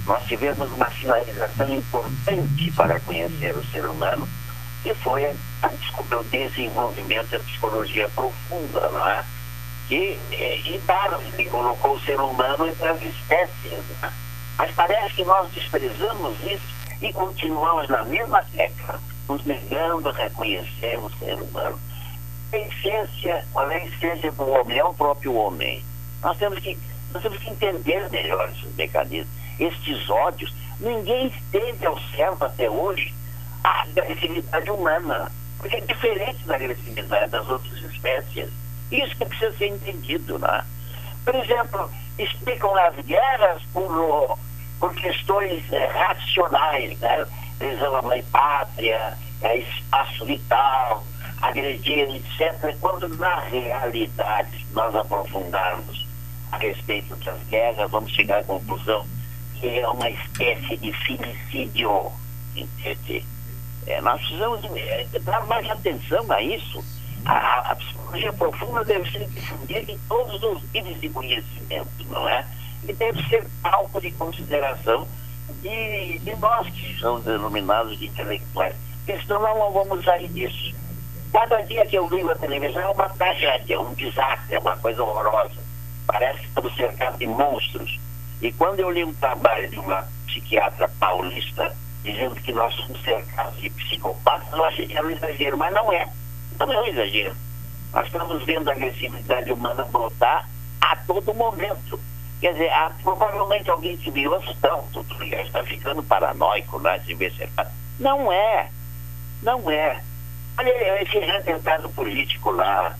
Nós tivemos uma sinalização importante para conhecer o ser humano, que foi o desenvolvimento da psicologia profunda, não é? E Darwin colocou o ser humano entre as espécies, não é? Mas parece que nós desprezamos isso e continuamos na mesma tecla, nos negando a reconhecer o ser humano. A essência do homem é o próprio homem. Nós temos que entender melhor esses mecanismos, estes ódios. Ninguém esteve ao certo até hoje a agressividade humana, porque é diferente da agressividade das outras espécies. Isso que precisa ser entendido, né? Por exemplo, explicam as guerras por questões racionais, né? Prisão à mãe pátria, espaço vital, agredir, etc. Quando na realidade nós aprofundarmos a respeito das guerras, vamos chegar à conclusão que é uma espécie de finicídio, entende? Nós precisamos dar mais atenção a isso. A psicologia profunda deve ser difundida em todos os níveis de conhecimento, não é? E deve ser palco de consideração de nós que somos denominados de intelectuais, porque senão nós não vamos sair disso. Cada dia que eu ligo a televisão é uma tragédia, um desastre, é uma coisa horrorosa. Parece que estamos cercados de monstros. E quando eu li um trabalho de uma psiquiatra paulista dizendo que nós somos cercados de psicopatas, eu achei que era um exagero, mas não é. Não é um exagero. Nós estamos vendo a agressividade humana brotar a todo momento. Quer dizer, provavelmente alguém se viu assustando, está ficando paranoico, né? Não é. Não é. Olha, esse retentado político lá,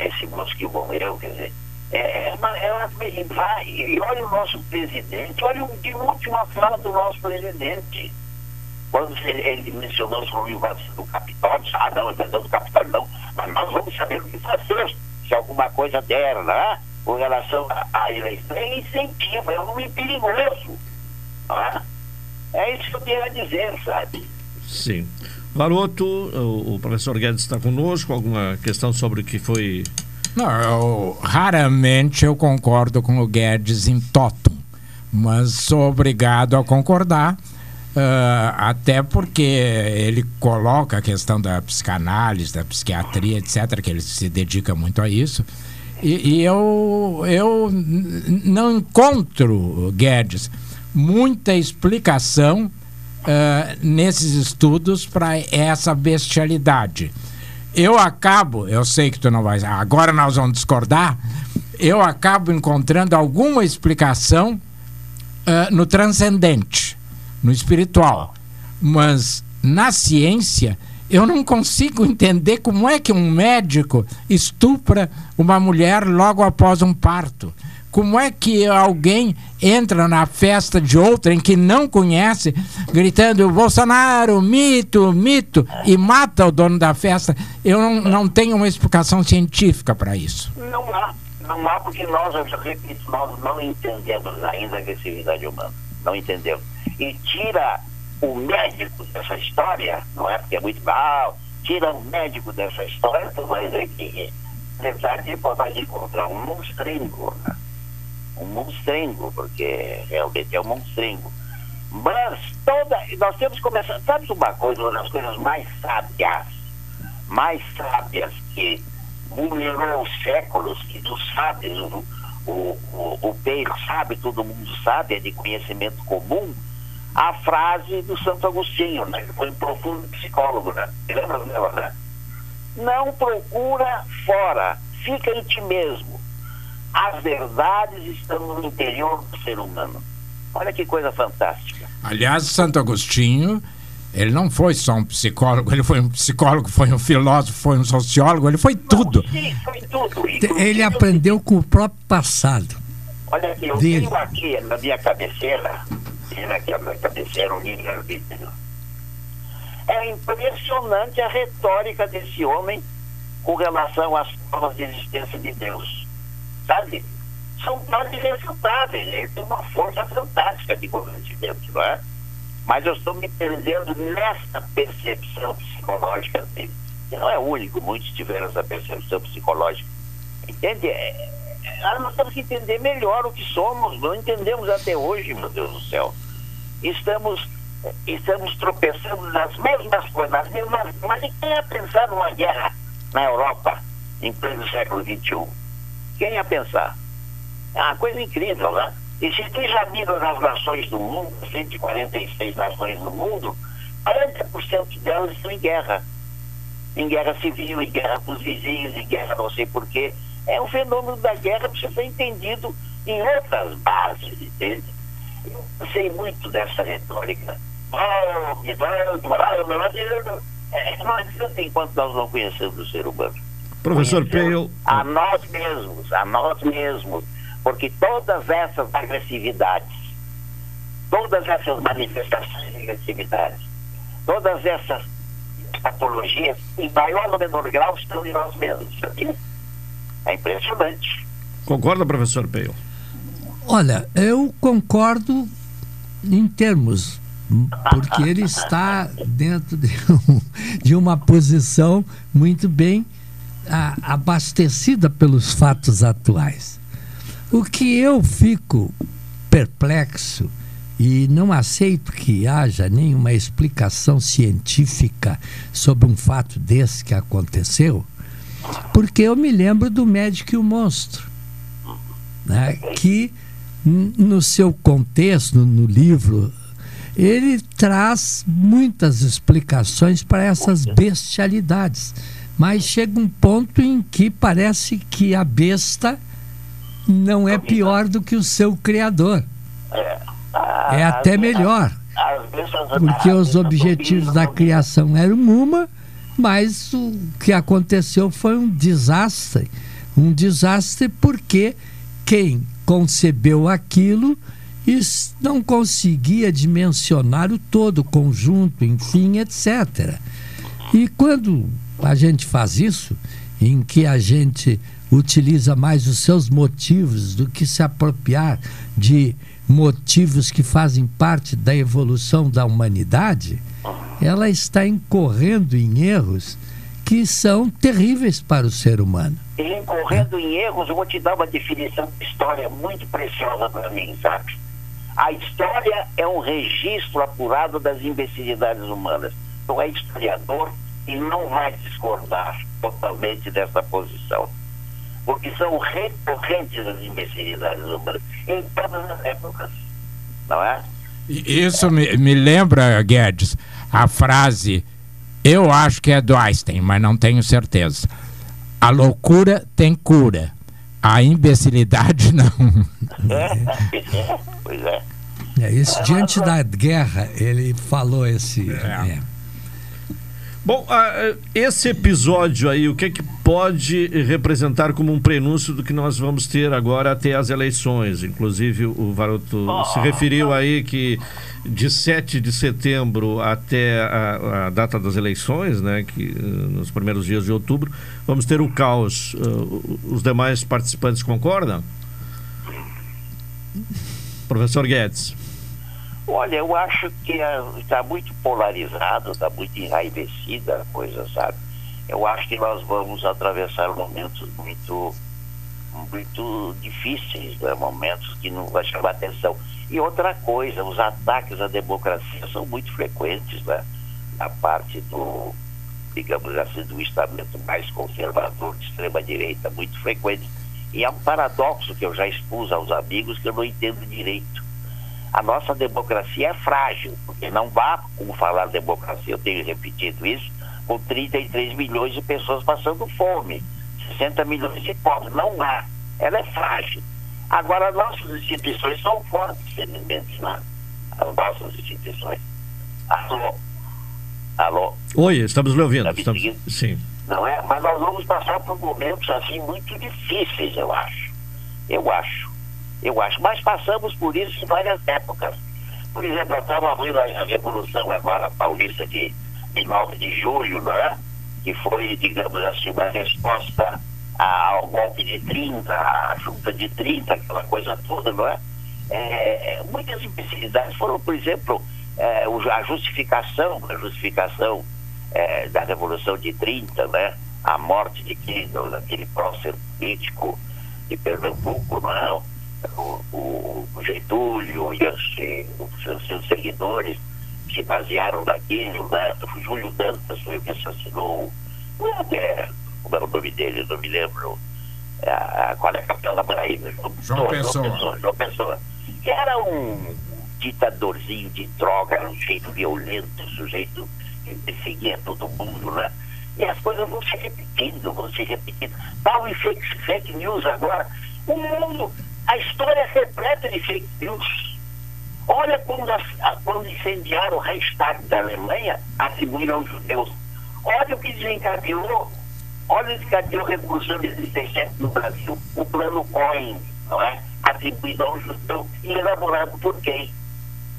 esse moço que morreu, quer dizer, e olha o nosso presidente, olha de última fala do nosso presidente. Quando ele mencionou sobre o caso do Capitólio, não do Capitólio não, mas nós vamos saber o que fazer, se alguma coisa der, né? Com relação à eleição, é incentivo, é um homem perigoso. Né? É isso que eu tenho a dizer, sabe? Sim. Varoto, o professor Guedes está conosco, alguma questão sobre o que foi... Não, raramente eu concordo com o Guedes em totum, mas sou obrigado a concordar, até porque ele coloca a questão da psicanálise, da psiquiatria, etc., que ele se dedica muito a isso, e eu não encontro, Guedes, muita explicação nesses estudos para essa bestialidade. Eu sei que tu não vai, agora nós vamos discordar, eu acabo encontrando alguma explicação no transcendente, no espiritual, mas na ciência eu não consigo entender como é que um médico estupra uma mulher logo após um parto. Como é que alguém entra na festa de outrem que não conhece, gritando Bolsonaro, mito, mito, e mata o dono da festa? Eu não tenho uma explicação científica para isso. Não há, porque nós, eu repito, nós não entendemos ainda a agressividade humana. Não entendemos. E tira o médico dessa história, não é porque é muito mal, tira o médico dessa história, tu vai ver que, apesar de poder encontrar um monstrengo, né? Um monstrengo, porque realmente é um monstrengo. Mas nós temos que começar... Sabe uma coisa, uma das coisas mais sábias que mulherou os séculos, que tu sabes, o Peiro sabe, todo mundo sabe, é de conhecimento comum, a frase do Santo Agostinho, né? Que foi um profundo psicólogo, né? Lembra dela, né? Não procura fora, fica em ti mesmo. As verdades estão no interior do ser humano. Olha que coisa fantástica. Aliás, Santo Agostinho, ele não foi só um psicólogo, ele foi um psicólogo, foi um filósofo, foi um sociólogo, ele foi tudo. Sim, foi tudo. Ele aprendeu com o próprio passado. Olha aqui, eu tenho aqui na minha cabeceira, um livro. É impressionante a retórica desse homem com relação às provas de existência de Deus. Sabe? São provas irrefutáveis, ele tem uma força fantástica de convencimento, não é? Mas eu estou me perdendo nessa percepção psicológica dele. E não é único, muitos tiveram essa percepção psicológica. Entende? Nós temos que entender melhor o que somos, não entendemos até hoje, meu Deus do céu. Estamos tropeçando nas mesmas coisas, mas quem ia pensar numa guerra na Europa em pleno século XXI? Quem ia pensar? É uma coisa incrível, né? Existem já minas nas nações do mundo, 146 nações do mundo, 40% delas estão em guerra. Em guerra civil, em guerra com os vizinhos, em guerra não sei porquê. É um fenômeno da guerra que precisa ser entendido em outras bases, entende? Eu pensei muito dessa retórica. Não adianta enquanto nós não conhecemos o ser humano. Professor Peil. A nós mesmos. Porque todas essas agressividades, todas essas manifestações de agressividades, todas essas patologias, em maior ou menor grau, estão em nós mesmos. É impressionante. Concorda, professor Peil? Olha, eu concordo em termos, porque ele está dentro de uma posição muito bem abastecida pelos fatos atuais. O que eu fico perplexo e não aceito que haja nenhuma explicação científica sobre um fato desse que aconteceu, porque eu me lembro do Médico e o Monstro, né, que no seu contexto, no livro, ele traz muitas explicações para essas bestialidades, mas chega um ponto em que parece que a besta não é pior do que o seu criador, é até melhor, porque os objetivos da criação eram uma, mas o que aconteceu foi um desastre, porque quem concebeu aquilo não conseguia dimensionar o todo, o conjunto, enfim, etc. E quando a gente faz isso, em que a gente utiliza mais os seus motivos do que se apropriar de motivos que fazem parte da evolução da humanidade, ela está incorrendo em erros que são terríveis para o ser humano. E incorrendo em erros, eu vou te dar uma definição de história muito preciosa para mim, sabe? A história é um registro apurado das imbecilidades humanas. Não é historiador e não vai discordar totalmente dessa posição, porque são recorrentes as imbecilidades humanas em todas as épocas, não é? Isso me lembra, Guedes, a frase, eu acho que é do Einstein, mas não tenho certeza. A loucura tem cura, a imbecilidade não. Pois é. É isso, diante da guerra, ele falou esse... Bom, esse episódio aí, o que é que pode representar como um prenúncio do que nós vamos ter agora até as eleições? Inclusive, o Varoto se referiu aí que de 7 de setembro até a data das eleições, né, que nos primeiros dias de outubro, vamos ter o caos. Os demais participantes concordam? Professor Guedes. Olha, eu acho que está muito polarizado, está muito enraivecida a coisa, sabe? Eu acho que nós vamos atravessar momentos muito difíceis, né? Momentos que não vai chamar atenção. E outra coisa, os ataques à democracia são muito frequentes, né? Na parte do, digamos assim, do estamento mais conservador, de extrema-direita, muito frequente. E é um paradoxo que eu já expus aos amigos, que eu não entendo direito. A nossa democracia é frágil, porque não dá como falar democracia, eu tenho repetido isso, com 33 milhões de pessoas passando fome, 60 milhões de pobres, não dá, ela é frágil. Agora, nossas instituições são fortes, felizmente, né? As nossas instituições. Alô? Oi, estamos lhe ouvindo. Sim. Não é? Mas nós vamos passar por momentos assim muito difíceis, eu acho. eu acho. Mas passamos por isso em várias épocas. Por exemplo, nós estávamos abrindo a Revolução agora Paulista de 9 de julho, né? Que foi, digamos assim, uma resposta ao golpe de 30, à junta de 30, aquela coisa toda, não é? Muitas imbecilidades foram, por exemplo, a justificação da Revolução de 30, né? A morte de Kendall, aquele prócer político de Pernambuco, não é? O Getúlio e os seus seguidores se basearam naquilo, né? O Júlio Dantas foi o que assassinou, como era o nome dele, não me lembro, qual é a capital da Paraíba? João Pessoa, que era um ditadorzinho de droga, era um sujeito violento, um sujeito que perseguia todo mundo, né? E as coisas vão se repetindo. Tal e fake news agora, o mundo... A história é repleta de fake news. Olha quando incendiaram o Reichstag da Alemanha, atribuíram aos judeus. Olha o que desencadeou. Olha o que desencadeou a Revolução de 37 no Brasil. O plano Cohen, não é? Atribuído aos judeus e elaborado por quem?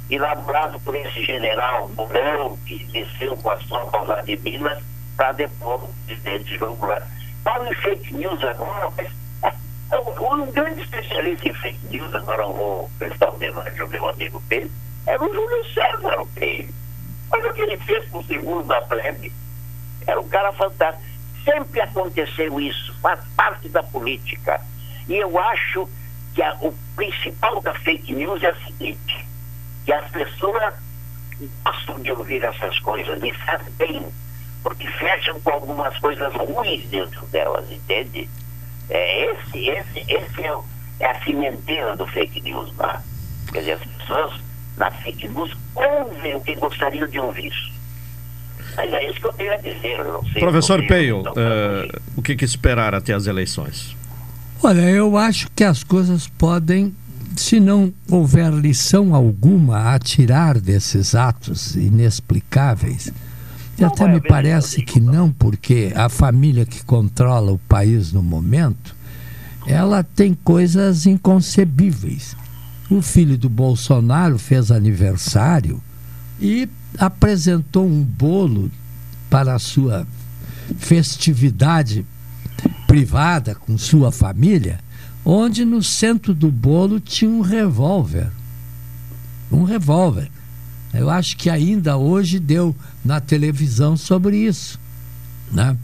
Elaborado por esse general Mourão, que desceu com a sopa lá de Minas para depor o presidente João Goulart. Fala em fake news agora, mas... Um grande especialista em fake news, agora eu vou prestar homenagem ao meu amigo Pedro, era o Júlio César Peil. Olha o que ele fez com o segundo da plebe. Era um cara fantástico. Sempre aconteceu isso, faz parte da política. E eu acho que o principal da fake news é o seguinte, que as pessoas gostam de ouvir essas coisas, e faz bem, porque fecham com algumas coisas ruins dentro delas, entende? Esse é a cimenteira do fake news lá. Quer dizer, as pessoas na fake news ouvem o que gostariam de ouvir. Mas é isso que eu tenho a dizer. Eu não sei, professor Peil, o que esperar até as eleições? Olha, eu acho que as coisas podem, se não houver lição alguma a tirar desses atos inexplicáveis... E até me parece que não, porque a família que controla o país no momento, ela tem coisas inconcebíveis. O filho do Bolsonaro fez aniversário e apresentou um bolo para a sua festividade privada com sua família, onde no centro do bolo tinha um revólver. Um revólver. Eu acho que ainda hoje deu na televisão sobre isso, né?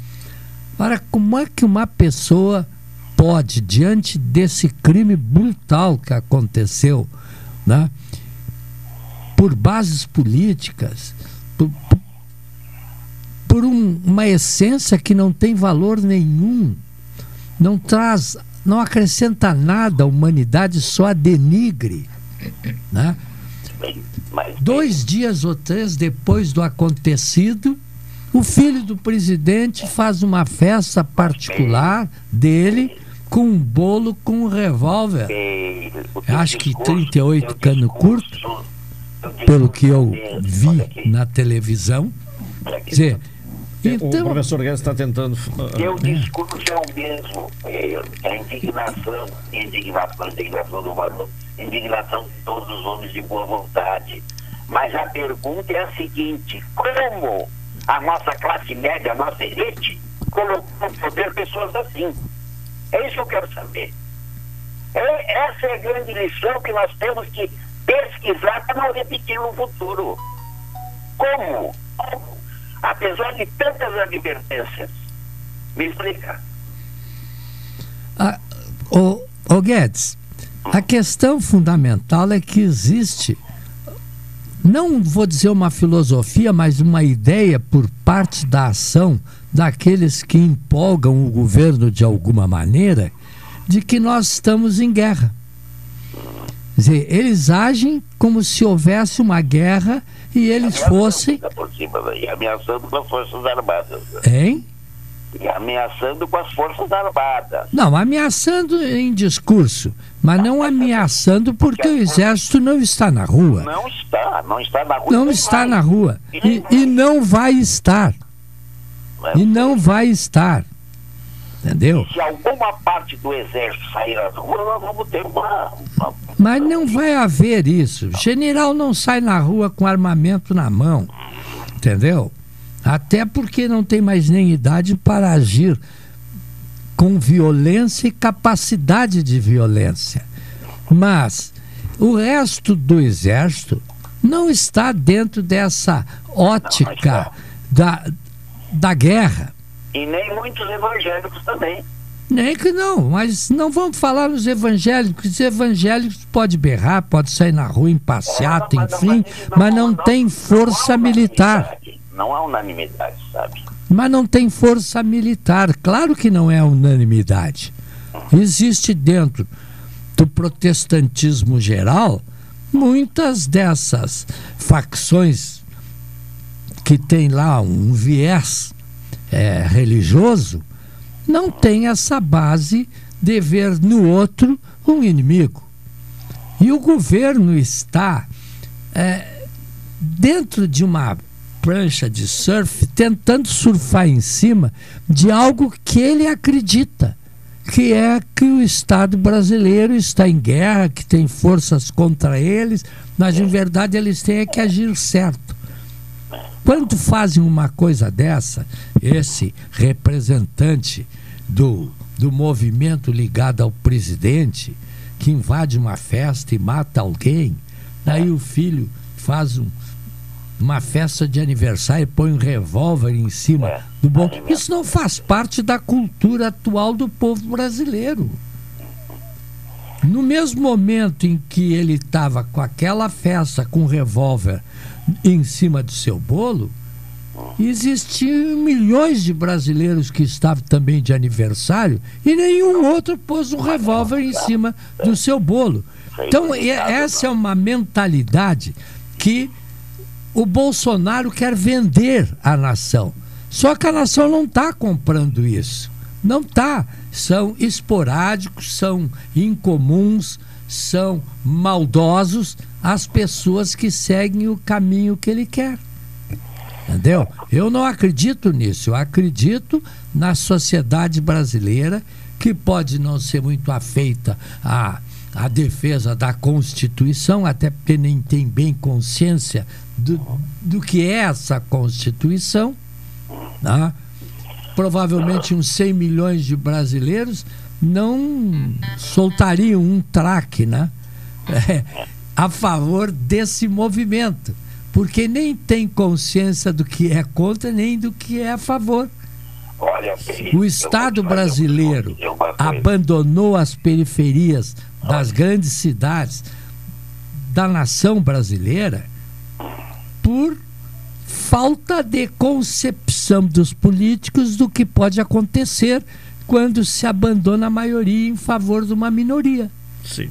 Agora, como é que uma pessoa pode, diante desse crime brutal que aconteceu, né? Por bases políticas, por uma essência que não tem valor nenhum, não acrescenta nada à humanidade, só a denigre, né? 2 dias ou 3 depois do acontecido, o filho do presidente faz uma festa particular dele com um bolo com um revólver. Acho que 38 cano curto, pelo que eu vi na televisão. Quer dizer, então, o professor Guedes está tentando... Meu discurso é o mesmo. A indignação do valor, indignação de todos os homens de boa vontade. Mas a pergunta é a seguinte: como a nossa classe média, a nossa elite, colocou no poder pessoas assim? É isso que eu quero saber. Essa é a grande lição que nós temos que pesquisar para não repetir no futuro. Como? Apesar de tantas advertências. Me explica. Ô Guedes, a questão fundamental é que existe, não vou dizer uma filosofia, mas uma ideia por parte da ação daqueles que empolgam o governo de alguma maneira, de que nós estamos em guerra. Quer dizer, eles agem como se houvesse uma guerra e eles fossem... E ameaçando com as Forças Armadas. Hein? E ameaçando com as Forças Armadas. Não, ameaçando em discurso, mas não ameaçando porque o Exército não está na rua. Não está na rua. Não está na rua. E não vai estar. Entendeu? Se alguma parte do exército sair às ruas, nós vamos ter uma... Mas não vai haver isso. General não sai na rua com armamento na mão. Entendeu? Até porque não tem mais nem idade para agir com violência e capacidade de violência. Mas o resto do exército não está dentro dessa ótica da guerra. E nem muitos evangélicos também. Nem que não, mas não vamos falar nos evangélicos. Os evangélicos podem berrar, podem sair na rua em passeata, enfim, mas não tem força militar. Não há unanimidade, sabe? Mas não tem força militar. Claro que não é unanimidade. Existe dentro do protestantismo geral muitas dessas facções que tem lá um viés religioso, não tem essa base de ver no outro um inimigo. E o governo está dentro de uma prancha de surf, tentando surfar em cima de algo que ele acredita, que é que o Estado brasileiro está em guerra, que tem forças contra eles, mas em verdade eles têm que agir certo. Quando fazem uma coisa dessa, esse representante do movimento ligado ao presidente, que invade uma festa e mata alguém, aí o filho faz uma festa de aniversário e põe um revólver em cima do bolo. Isso não faz parte da cultura atual do povo brasileiro. No mesmo momento em que ele estava com aquela festa, com um revólver em cima do seu bolo, existiam milhões de brasileiros que estavam também de aniversário e nenhum outro pôs um revólver em cima do seu bolo. Então essa é uma mentalidade que o Bolsonaro quer vender à nação. Só que a nação não está comprando isso. Não está. São esporádicos, são incomuns, são maldosos as pessoas que seguem o caminho que ele quer. Entendeu? Eu não acredito nisso. Eu acredito na sociedade brasileira, que pode não ser muito afeita à defesa da Constituição, até porque nem tem bem consciência do que é essa Constituição, né? Provavelmente uns 100 milhões de brasileiros não soltariam um traque, né? A favor desse movimento, porque nem tem consciência do que é contra nem do que é a favor. Olha, o Estado brasileiro abandonou as periferias das grandes cidades da nação brasileira por falta de concepção dos políticos do que pode acontecer quando se abandona a maioria em favor de uma minoria. Sim.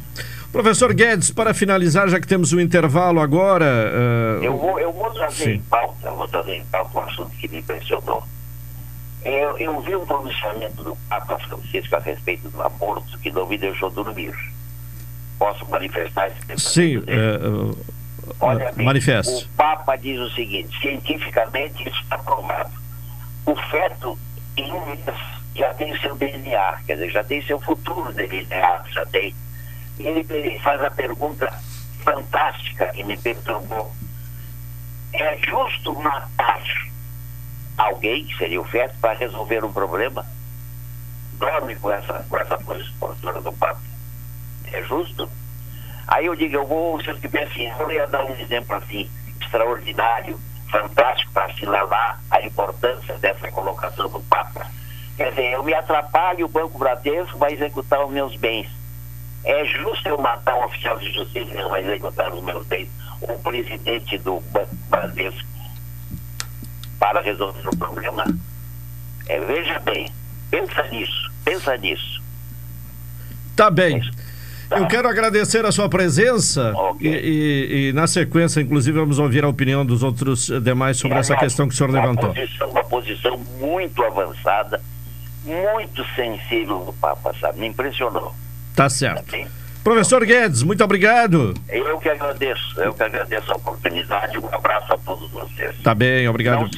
Professor Guedes, para finalizar, já que temos um intervalo agora... Eu vou trazer em pauta, um assunto que me impressionou. Eu vi um pronunciamento do Papa Francisco a respeito do aborto que não me deixou dormir. Posso manifestar esse pensamento? Sim, olha, manifesto. O Papa diz o seguinte: cientificamente isso está provado. O feto, em um mês, já tem seu DNA, quer dizer, já tem seu futuro DNA, já tem. E ele faz a pergunta fantástica que me perturbou: é justo matar alguém, que seria o feto, para resolver um problema? Dorme com essa postura do Papa. É justo? Aí eu digo, eu ia dar um exemplo assim, extraordinário, fantástico, para assinalar a importância dessa colocação do Papa. Quer dizer, eu me atrapalho, o Banco Bradesco vai executar os meus bens. É justo eu matar um oficial de justiça que vai executar os meus bens, o presidente do Banco Bradesco, para resolver o problema? Veja bem, pensa nisso. Tá bem. Eu quero agradecer a sua presença, okay. e na sequência, inclusive, vamos ouvir a opinião dos outros demais sobre essa questão que o senhor levantou. Uma posição muito avançada, muito sensível do Papa, sabe? Me impressionou. Tá certo. Tá bem? Professor Guedes, muito obrigado. Eu que agradeço a oportunidade. Um abraço a todos vocês. Tá bem, obrigado.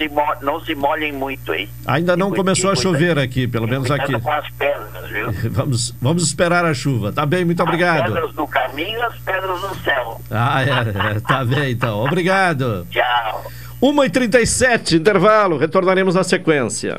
Não se molhem muito, hein? Ainda não começou a chover aqui, pelo menos aqui. Com as pedras, viu? Vamos esperar a chuva. Tá bem, muito obrigado. As pedras do caminho, as pedras do céu. Ah, é. Tá bem, então. Obrigado. Tchau. 1h37, intervalo. Retornaremos na sequência.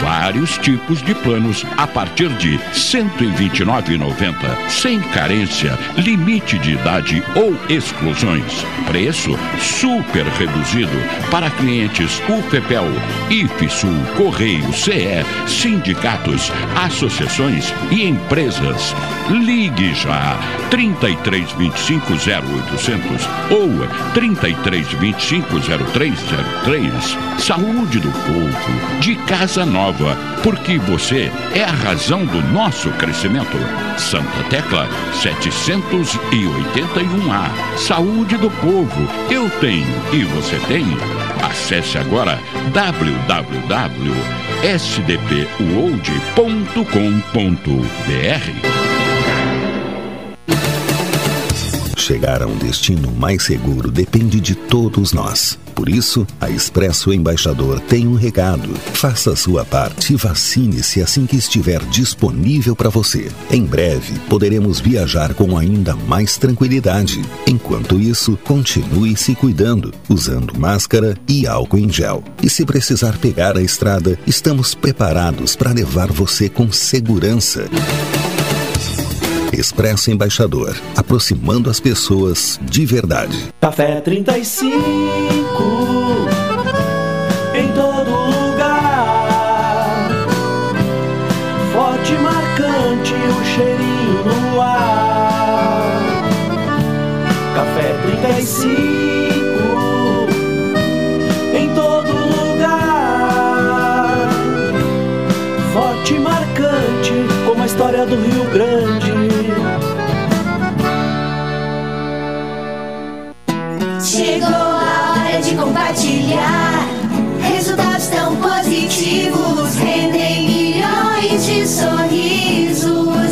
Vários tipos de planos a partir de R$ 129,90, sem carência, limite de idade ou exclusões. Preço super reduzido para clientes UFPel, IFSUL, Correios, CE, sindicatos, associações e empresas. Ligue já 3325-0800 ou 3325-0303. Saúde do Povo, de casa nova, porque você é a razão do nosso crescimento. Santa Tecla 781A. Saúde do Povo. Eu tenho e você tem. Acesse agora www.sdpuold.com.br. Chegar a um destino mais seguro depende de todos nós. Por isso, a Expresso Embaixador tem um recado. Faça a sua parte e vacine-se assim que estiver disponível para você. Em breve, poderemos viajar com ainda mais tranquilidade. Enquanto isso, continue se cuidando, usando máscara e álcool em gel. E se precisar pegar a estrada, estamos preparados para levar você com segurança. Expresso Embaixador, aproximando as pessoas de verdade. Café 35, em todo lugar, forte e marcante o cheirinho no ar. Café 35, em todo lugar, forte e marcante como a história do Rio Grande. Chegou a hora de compartilhar. Resultados tão positivos rendem milhões de sorrisos.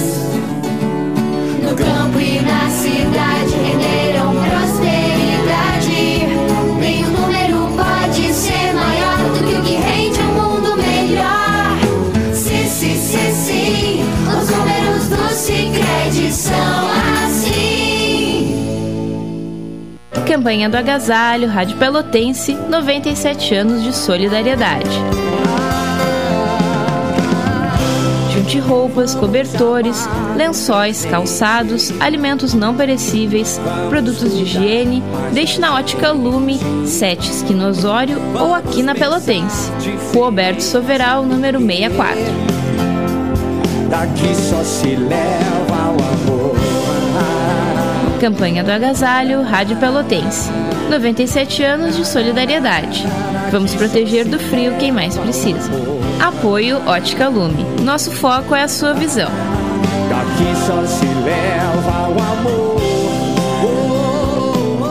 No campo e na cidade renderam prosperidade. Nenhum número pode ser maior do que o que rende um mundo melhor. Sim, sim, sim, sim. Os números do Sicredi são assim. Campanha do Agasalho, Rádio Pelotense, 97 anos de solidariedade. Junte roupas, cobertores, lençóis, calçados, alimentos não perecíveis, produtos de higiene, deixe na Ótica Lume, 7 esquina Osório ou aqui na Pelotense. Rua Alberto Soveral, número 64. Daqui só se leva o amor. Campanha do Agasalho, Rádio Pelotense. 97 anos de solidariedade. Vamos proteger do frio quem mais precisa. Apoio Ótica Lume. Nosso foco é a sua visão. Daqui só se leva o amor.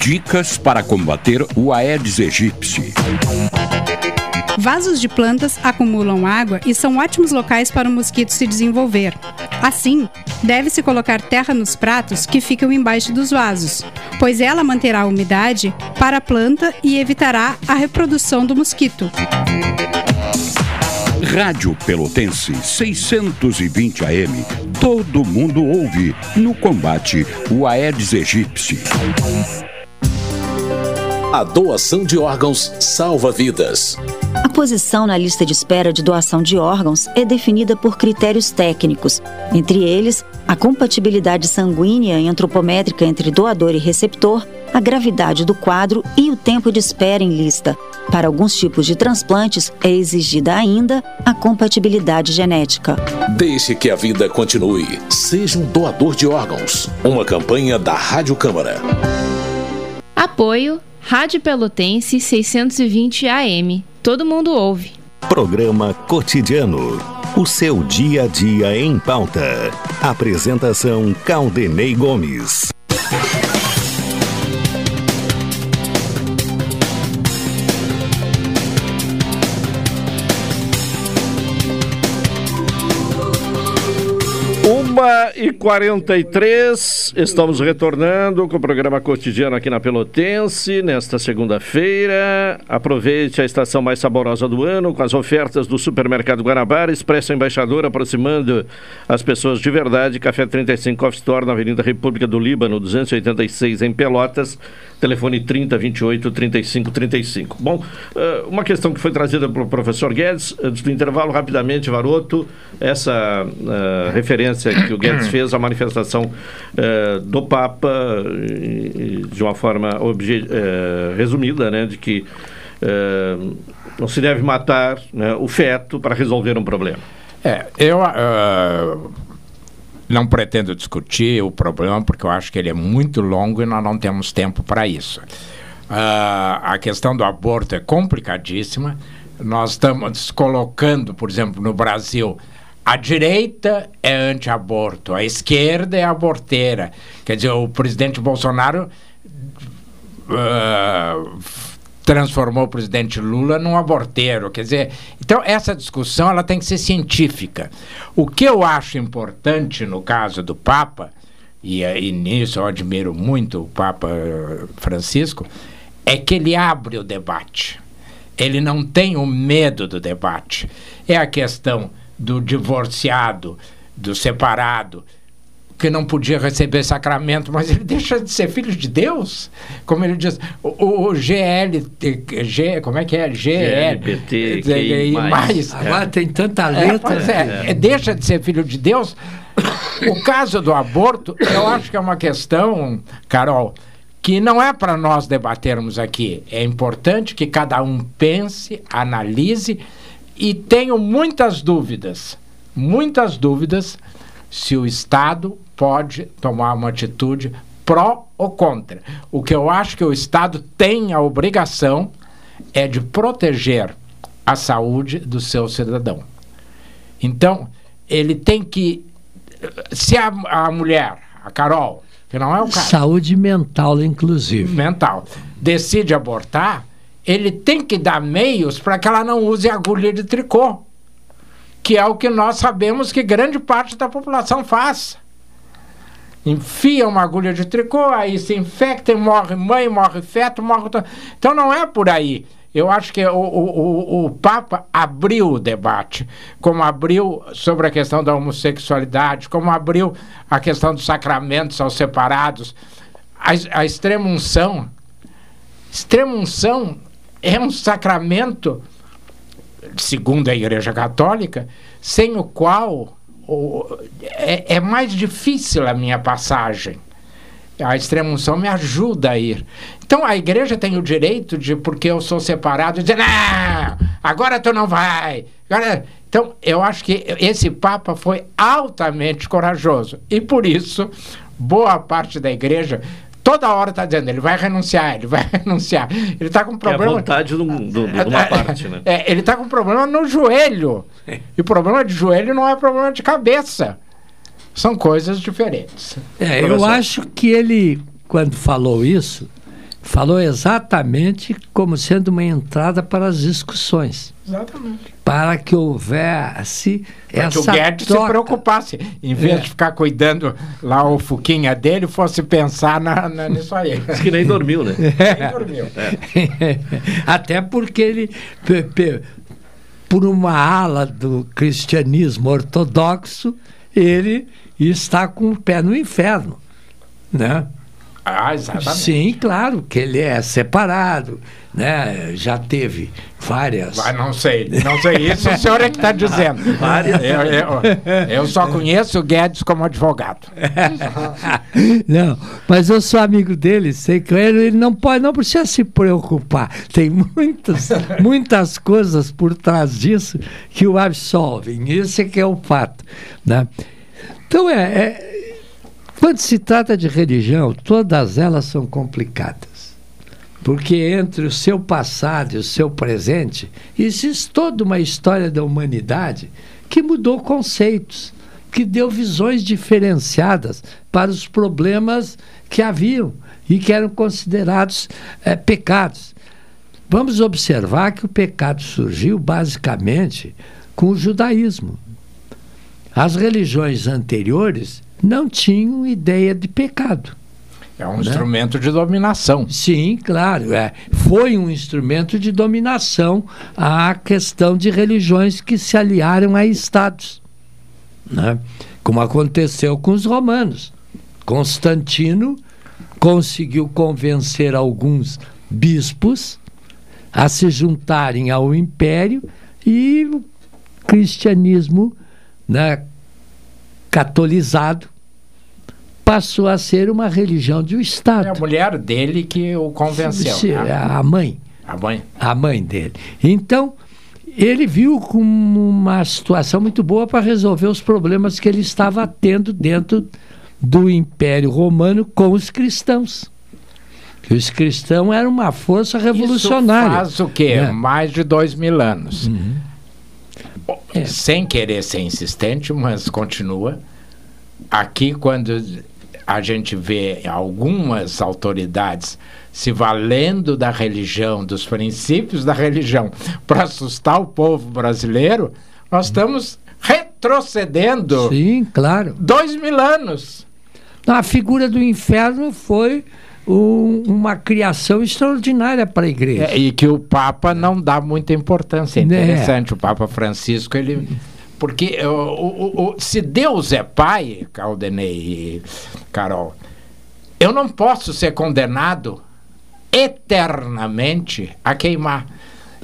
Dicas para combater o Aedes aegypti. Vasos de plantas acumulam água e são ótimos locais para o mosquito se desenvolver. Assim, deve-se colocar terra nos pratos que ficam embaixo dos vasos, pois ela manterá a umidade para a planta e evitará a reprodução do mosquito. Rádio Pelotense 620 AM. Todo mundo ouve no combate o Aedes aegypti. A doação de órgãos salva vidas. A posição na lista de espera de doação de órgãos é definida por critérios técnicos, entre eles a compatibilidade sanguínea e antropométrica entre doador e receptor, a gravidade do quadro e o tempo de espera em lista. Para alguns tipos de transplantes, é exigida ainda a compatibilidade genética. Deixe que a vida continue. Seja um doador de órgãos. Uma campanha da Rádio Câmara. Apoio Rádio Pelotense 620 AM. Todo mundo ouve. Programa Cotidiano. O seu dia a dia em pauta. Apresentação Caldenei Gomes. E 43, estamos retornando com o programa cotidiano aqui na Pelotense, nesta segunda-feira. Aproveite a estação mais saborosa do ano com as ofertas do Supermercado Guanabara, Expresso Embaixador, aproximando as pessoas de verdade. Café 35 Coffee Store, na Avenida República do Líbano, 286, em Pelotas. Telefone 3028-3535. Bom, uma questão que foi trazida pelo professor Guedes, antes do intervalo, rapidamente, Varoto, essa referência que o Guedes fez à manifestação do Papa, de uma forma resumida, né, de que não se deve matar, né, o feto para resolver um problema. Eu não pretendo discutir o problema, porque eu acho que ele é muito longo e nós não temos tempo para isso. A questão do aborto é complicadíssima. Nós estamos colocando, por exemplo, no Brasil, a direita é anti-aborto, a esquerda é aborteira. Quer dizer, o presidente Bolsonaro transformou o presidente Lula num aborteiro, quer dizer, então essa discussão ela tem que ser científica. O que eu acho importante no caso do Papa, e nisso eu admiro muito o Papa Francisco, é que ele abre o debate, ele não tem o medo do debate. É a questão do divorciado, do separado, que não podia receber sacramento, mas ele deixa de ser filho de Deus, como ele diz, o GLT, como é que é? GLBT e mais. Agora tem tanta letra. Deixa de ser filho de Deus. O caso do aborto, eu acho que é uma questão, Carol, que não é para nós debatermos aqui. É importante que cada um pense, analise, e tenho muitas dúvidas se o Estado pode tomar uma atitude pró ou contra. O que eu acho que o Estado tem a obrigação é de proteger a saúde do seu cidadão. Então, ele tem que... Se a mulher, a Carol, que não é o caso... Saúde mental, inclusive. Mental. Decide abortar, ele tem que dar meios para que ela não use agulha de tricô, que é o que nós sabemos que grande parte da população faz. Enfia uma agulha de tricô, aí se infecta e morre mãe, morre feto, morre... Então não é por aí. Eu acho que o Papa abriu o debate, como abriu sobre a questão da homossexualidade, como abriu a questão dos sacramentos aos separados. A extrema unção é um sacramento... segundo a Igreja Católica, sem o qual é mais difícil a minha passagem. A extrema-unção me ajuda a ir. Então a Igreja tem o direito de, porque eu sou separado, dizer, não, agora tu não vai. Então eu acho que esse Papa foi altamente corajoso. E por isso, boa parte da Igreja... Toda hora está dizendo, ele vai renunciar. Ele está com problema... É a vontade de uma parte, né? Ele está com problema no joelho. E o problema de joelho não é problema de cabeça. São coisas diferentes. Eu acho que ele, quando falou isso, falou exatamente como sendo uma entrada para as discussões. Exatamente. Para que houvesse essa troca. Que o Guedes se preocupasse. Em vez de ficar cuidando lá o fuquinha dele, fosse pensar nisso aí. Diz que nem dormiu, né? Nem dormiu. É. Até porque ele... por uma ala do cristianismo ortodoxo, ele está com o pé no inferno, né? Ah, exatamente. Sim, claro, que ele é separado, né? Já teve várias... Ah, não sei, isso o senhor é que está dizendo. Várias. Eu só conheço o Guedes como advogado. Não, mas eu sou amigo dele, sei que ele não precisa se preocupar. Tem muitas coisas por trás disso que o absolvem. Esse é que é o fato, né? Então, quando se trata de religião, todas elas são complicadas, porque entre o seu passado e o seu presente existe toda uma história da humanidade que mudou conceitos, que deu visões diferenciadas para os problemas que haviam e que eram considerados pecados. Vamos observar que o pecado surgiu basicamente com o judaísmo. As religiões anteriores não tinham ideia de pecado. É um instrumento de dominação. Sim, claro. Foi um instrumento de dominação a questão de religiões que se aliaram a estados, né? Como aconteceu com os romanos. Constantino conseguiu convencer alguns bispos a se juntarem ao império, e o cristianismo, né, catolizado, passou a ser uma religião de um Estado. É a mulher dele que o convenceu. A mãe. A mãe. A mãe dele. Então, ele viu como uma situação muito boa para resolver os problemas que ele estava tendo dentro do Império Romano com os cristãos. Os cristãos eram uma força revolucionária. Isso faz o quê? Né? Mais de 2000 anos. Uhum. Bom, sem querer ser insistente, mas continua. Aqui, quando a gente vê algumas autoridades se valendo da religião, dos princípios da religião, para assustar o povo brasileiro, nós estamos retrocedendo. Sim, claro. 2000 anos. A figura do inferno foi uma criação extraordinária para a igreja. E que o Papa não dá muita importância. É interessante, o Papa Francisco, ele... Porque se Deus é pai, Caldenei e Carol, eu não posso ser condenado eternamente a queimar.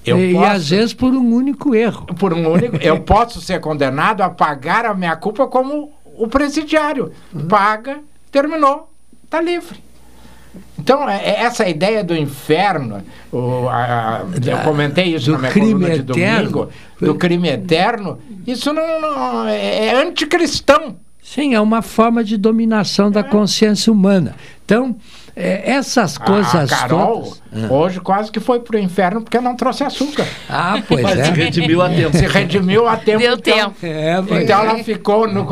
E às vezes por um único erro. Eu posso ser condenado a pagar a minha culpa como o presidiário. Paga, terminou, está livre. Então, essa ideia do inferno, eu comentei isso na minha coluna de domingo, do crime eterno, isso não é anticristão. Sim, é uma forma de dominação da consciência humana. Então, essas coisas. A Carol, hoje quase que foi pro inferno porque não trouxe açúcar. Ah, pois é. Se redimiu a tempo. Se redimiu a tempo. Deu tempo. Então ela ficou no,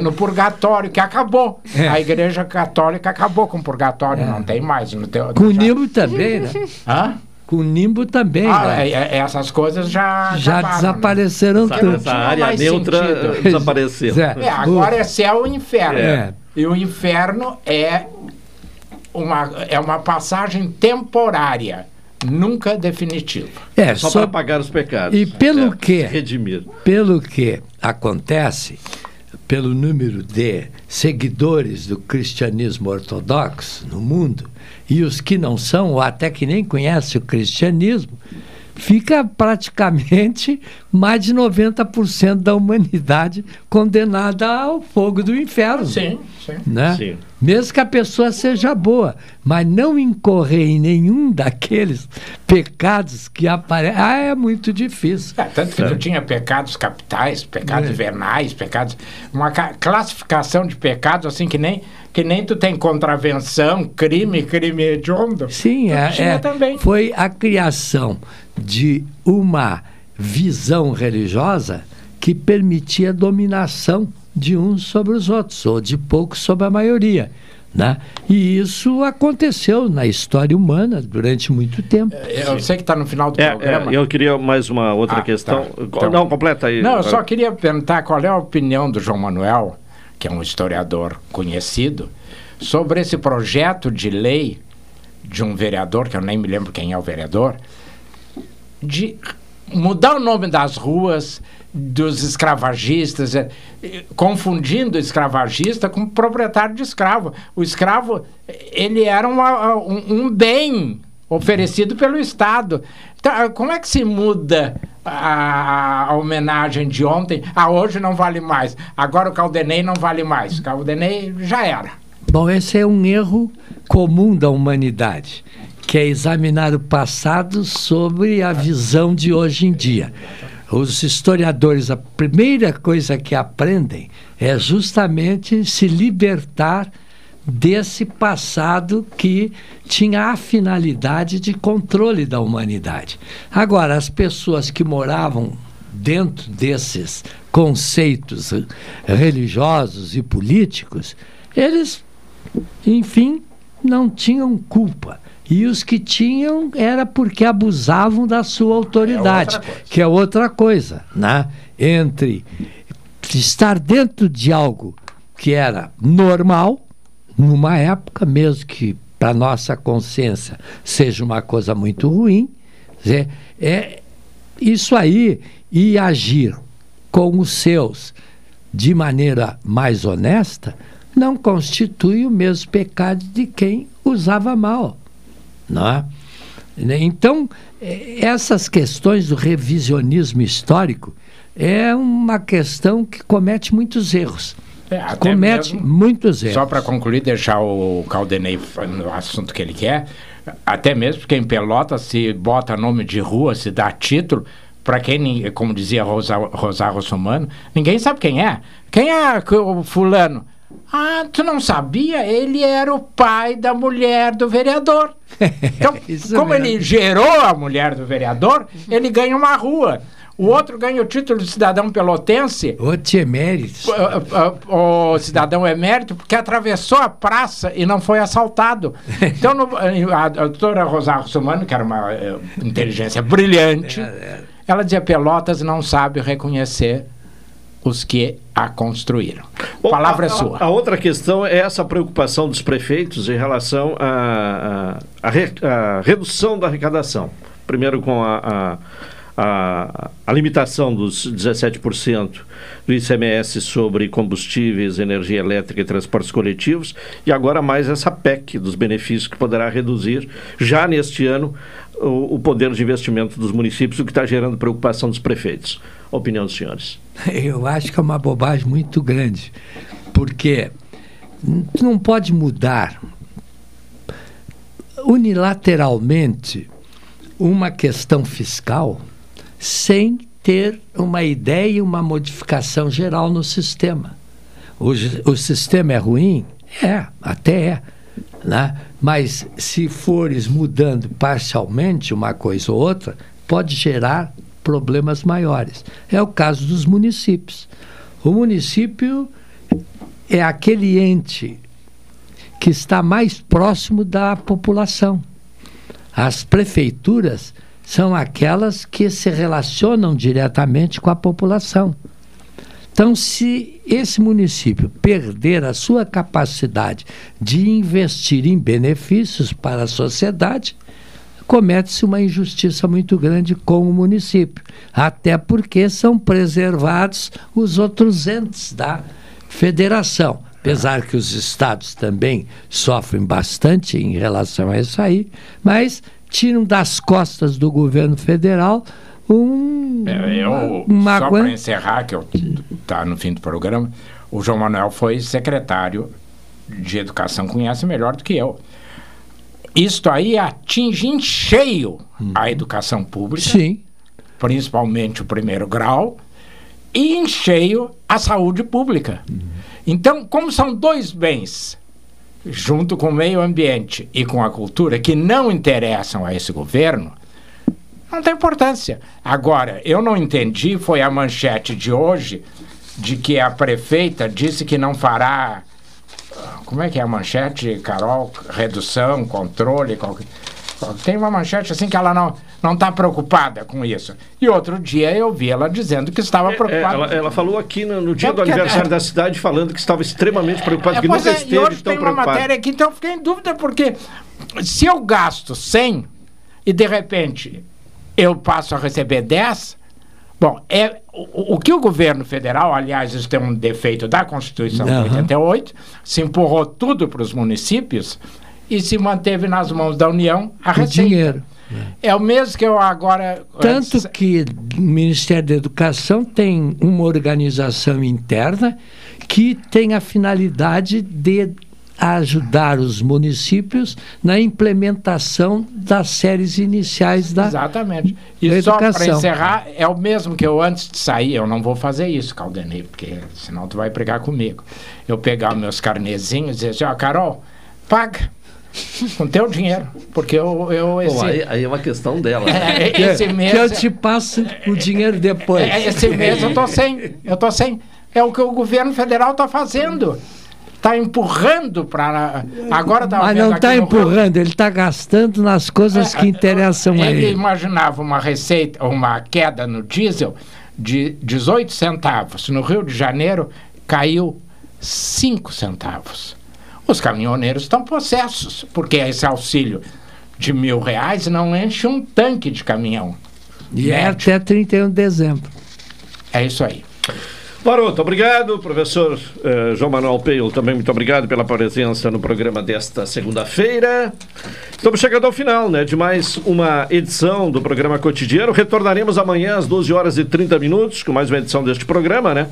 no purgatório, que acabou. A Igreja Católica acabou com o purgatório, não tem mais. Com o nimbo também, né? Hã? Com o nimbo também. Essas coisas já desapareceram, né? Tudo. Essa área neutra desapareceu. Agora é céu e inferno. E o inferno é uma passagem temporária, nunca definitiva. Só para pagar os pecados. E pelo que acontece, pelo número de seguidores do cristianismo ortodoxo no mundo, e os que não são, ou até que nem conhecem o cristianismo, fica praticamente mais de 90% da humanidade condenada ao fogo do inferno. Sim. Né? Sim. Mesmo que a pessoa seja boa, mas não incorrer em nenhum daqueles pecados que aparecem. É muito difícil. Tanto que tu tinha pecados capitais, pecados vernais, pecados... Uma classificação de pecados assim que nem tu tem contravenção, crime hediondo. Sim, também. Foi a criação de uma visão religiosa que permitia a dominação de uns sobre os outros, ou de poucos sobre a maioria. né? E isso aconteceu na história humana durante muito tempo. Eu sei que está no final do programa. Eu queria mais uma outra questão. Tá. Então, não, completa aí. Não, eu só queria perguntar qual é a opinião do João Manoel, que é um historiador conhecido, sobre esse projeto de lei de um vereador, que eu nem me lembro quem é o vereador, de mudar o nome das ruas, dos escravagistas, confundindo escravagista com proprietário de escravo. O escravo, ele era um bem oferecido pelo Estado. Então, como é que se muda a homenagem de ontem? Ah, hoje não vale mais. Agora o Caldenei não vale mais. O Caldenei já era. Bom, esse é um erro comum da humanidade, que é examinar o passado sobre a visão de hoje em dia. Os historiadores, a primeira coisa que aprendem é justamente se libertar desse passado que tinha a finalidade de controle da humanidade. Agora, as pessoas que moravam dentro desses conceitos religiosos e políticos, eles, enfim, não tinham culpa. E os que tinham era porque abusavam da sua autoridade, que é outra coisa, né? Entre estar dentro de algo que era normal, numa época, mesmo que para nossa consciência seja uma coisa muito ruim, é isso aí, e agir com os seus de maneira mais honesta, não constitui o mesmo pecado de quem usava mal. Não é? Então, essas questões do revisionismo histórico é uma questão que comete muitos erros. Comete muitos erros. Só para concluir, deixar o Caldenei no assunto que ele quer, até mesmo porque em Pelotas se bota nome de rua, se dá título, para quem, como dizia Rosa Russomano, ninguém sabe quem é. Quem é o fulano? Ah, tu não sabia? Ele era o pai da mulher do vereador. Então, como mesmo, ele gerou a mulher do vereador, ele ganha uma rua. O outro ganha o título de cidadão pelotense. Outro emérito. O cidadão emérito, porque atravessou a praça e não foi assaltado. Então, a doutora Rosa Russomano, que era uma inteligência brilhante, ela dizia: Pelotas não sabe reconhecer os que a construíram. Bom, palavra sua. A outra questão é essa preocupação dos prefeitos em relação à redução da arrecadação. Primeiro com a limitação dos 17% do ICMS sobre combustíveis, energia elétrica e transportes coletivos, e agora mais essa PEC dos benefícios que poderá reduzir já neste ano o poder de investimento dos municípios, o que está gerando preocupação dos prefeitos. A opinião dos senhores? Eu acho que é uma bobagem muito grande, porque não pode mudar unilateralmente uma questão fiscal sem ter uma ideia e uma modificação geral no sistema. O sistema é ruim? É, até é. Né? Mas se fores mudando parcialmente uma coisa ou outra, pode gerar problemas maiores. É o caso dos municípios. O município é aquele ente que está mais próximo da população. As prefeituras são aquelas que se relacionam diretamente com a população. Então, se esse município perder a sua capacidade de investir em benefícios para a sociedade, comete-se uma injustiça muito grande com o município, até porque são preservados os outros entes da federação. Apesar que os estados também sofrem bastante em relação a isso aí, mas tiram das costas do governo federal só para encerrar, que está no fim do programa, o João Manoel foi secretário de Educação, conhece melhor do que eu. Isto aí atinge em cheio a educação pública, sim, principalmente o primeiro grau, e em cheio a saúde pública. Então, como são dois bens, junto com o meio ambiente e com a cultura, que não interessam a esse governo, não tem importância. Agora, eu não entendi, foi a manchete de hoje, de que a prefeita disse que não fará Como é que é a manchete, Carol? Redução, controle, qualquer... Tem uma manchete assim que ela não está preocupada com isso. E outro dia eu vi ela dizendo que estava preocupada. Ela falou aqui no dia do aniversário da cidade, falando que estava extremamente preocupada, que nunca esteve tão preocupada. E hoje tem uma matéria aqui, então eu fiquei em dúvida, porque se eu gasto 100 e de repente eu passo a receber 10... Bom, o que o governo federal, aliás, isso tem um defeito da Constituição de 88, se empurrou tudo para os municípios... E se manteve nas mãos da União a receita. Dinheiro. É o mesmo que eu agora... Tanto que o Ministério da Educação tem uma organização interna que tem a finalidade de ajudar os municípios na implementação das séries iniciais da educação. Exatamente. E só para encerrar, é o mesmo que eu antes de sair, eu não vou fazer isso, Caldenei, porque senão tu vai brigar comigo. Eu pegar meus carnezinhos e dizer assim, ó, Carol, paga com teu dinheiro, porque aí é uma questão dela, né? Esse mês, que eu te passo o dinheiro depois. Esse mês eu tô sem. É o que o governo federal está fazendo. Está empurrando para... Agora tá. Mas não está empurrando, ele está gastando nas coisas que interessam a ele. Ele imaginava uma receita, uma queda no diesel de 18 centavos. No Rio de Janeiro caiu 5 centavos. Os caminhoneiros estão possessos, porque esse auxílio de R$1.000 não enche um tanque de caminhão. E é até 31 de dezembro. É isso aí. Varoto, obrigado. Professor João Manoel Peil, também muito obrigado pela presença no programa desta segunda-feira. Estamos chegando ao final, né, de mais uma edição do programa cotidiano. Retornaremos amanhã às 12h30, com mais uma edição deste programa, né?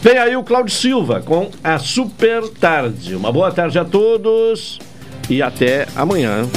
Vem aí o Cláudio Silva com a Super Tarde. Uma boa tarde a todos e até amanhã.